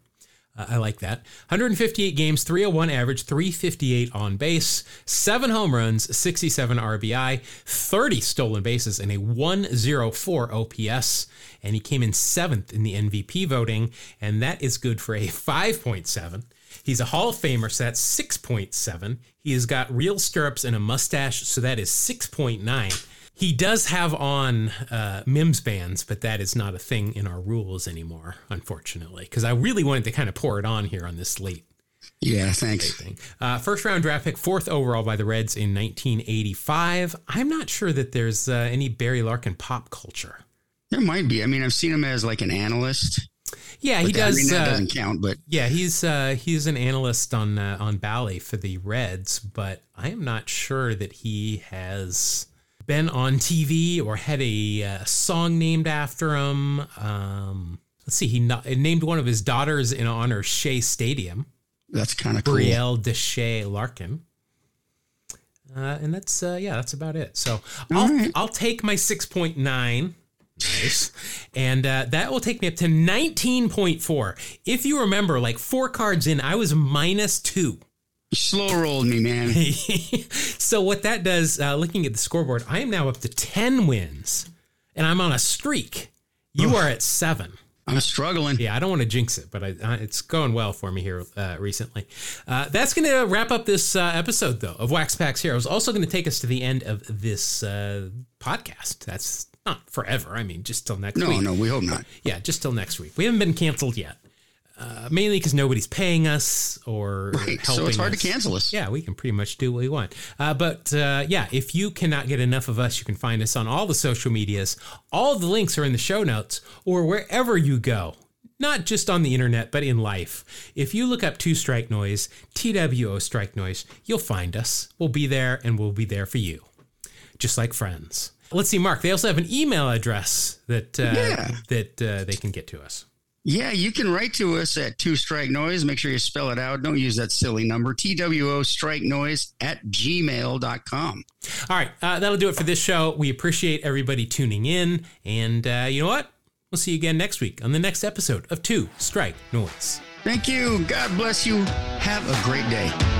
I like that. 158 games, 301 average, 358 on base, 7 home runs, 67 RBI, 30 stolen bases, and a 104 OPS. And he came in 7th in the MVP voting, and that is good for a 5.7. He's a Hall of Famer, so that's 6.7. He has got real stirrups and a mustache, so that is 6.9. He does have on Mims bands, but that is not a thing in our rules anymore, unfortunately, because I really wanted to kind of pour it on here on this slate. Yeah, thanks. First round draft pick, 4th overall by the Reds in 1985. I'm not sure that there's any Barry Larkin pop culture. There might be. I mean, I've seen him as like an analyst. Yeah, he does. I mean, that doesn't count, but yeah, he's an analyst on Bally for the Reds, but I am not sure that he has been on TV or had a song named after him. Let's see, he named one of his daughters in honor of Shea Stadium. That's kind of cool. Brielle DeShea Larkin. And that's, that's about it. So I'll take my 6.9. Nice. And that will take me up to 19.4. If you remember, like 4 cards in, I was -2. You slow rolled me, man. So what that does, looking at the scoreboard, I am now up to 10 wins, and I'm on a streak. You are at 7. I'm struggling. Yeah, I don't want to jinx it, but it's going well for me here recently. That's going to wrap up this episode, though, of Wax Packs Heroes. Also going to take us to the end of this podcast. That's not forever. I mean, just till next week. No, we hope not. Yeah, just till next week. We haven't been canceled yet. Mainly because nobody's paying us or helping us. So it's hard to cancel us. Yeah, we can pretty much do what we want. But if you cannot get enough of us, you can find us on all the social medias. All the links are in the show notes or wherever you go. Not just on the internet, but in life. If you look up Two Strike Noise, TWO Strike Noise, you'll find us. We'll be there, and we'll be there for you. Just like friends. Let's see, Mark, they also have an email address that they can get to us. Yeah, you can write to us at Two Strike Noise. Make sure you spell it out. Don't use that silly number. TWO Strike Noise @gmail.com. All right. That'll do it for this show. We appreciate everybody tuning in. And you know what? We'll see you again next week on the next episode of Two Strike Noise. Thank you. God bless you. Have a great day.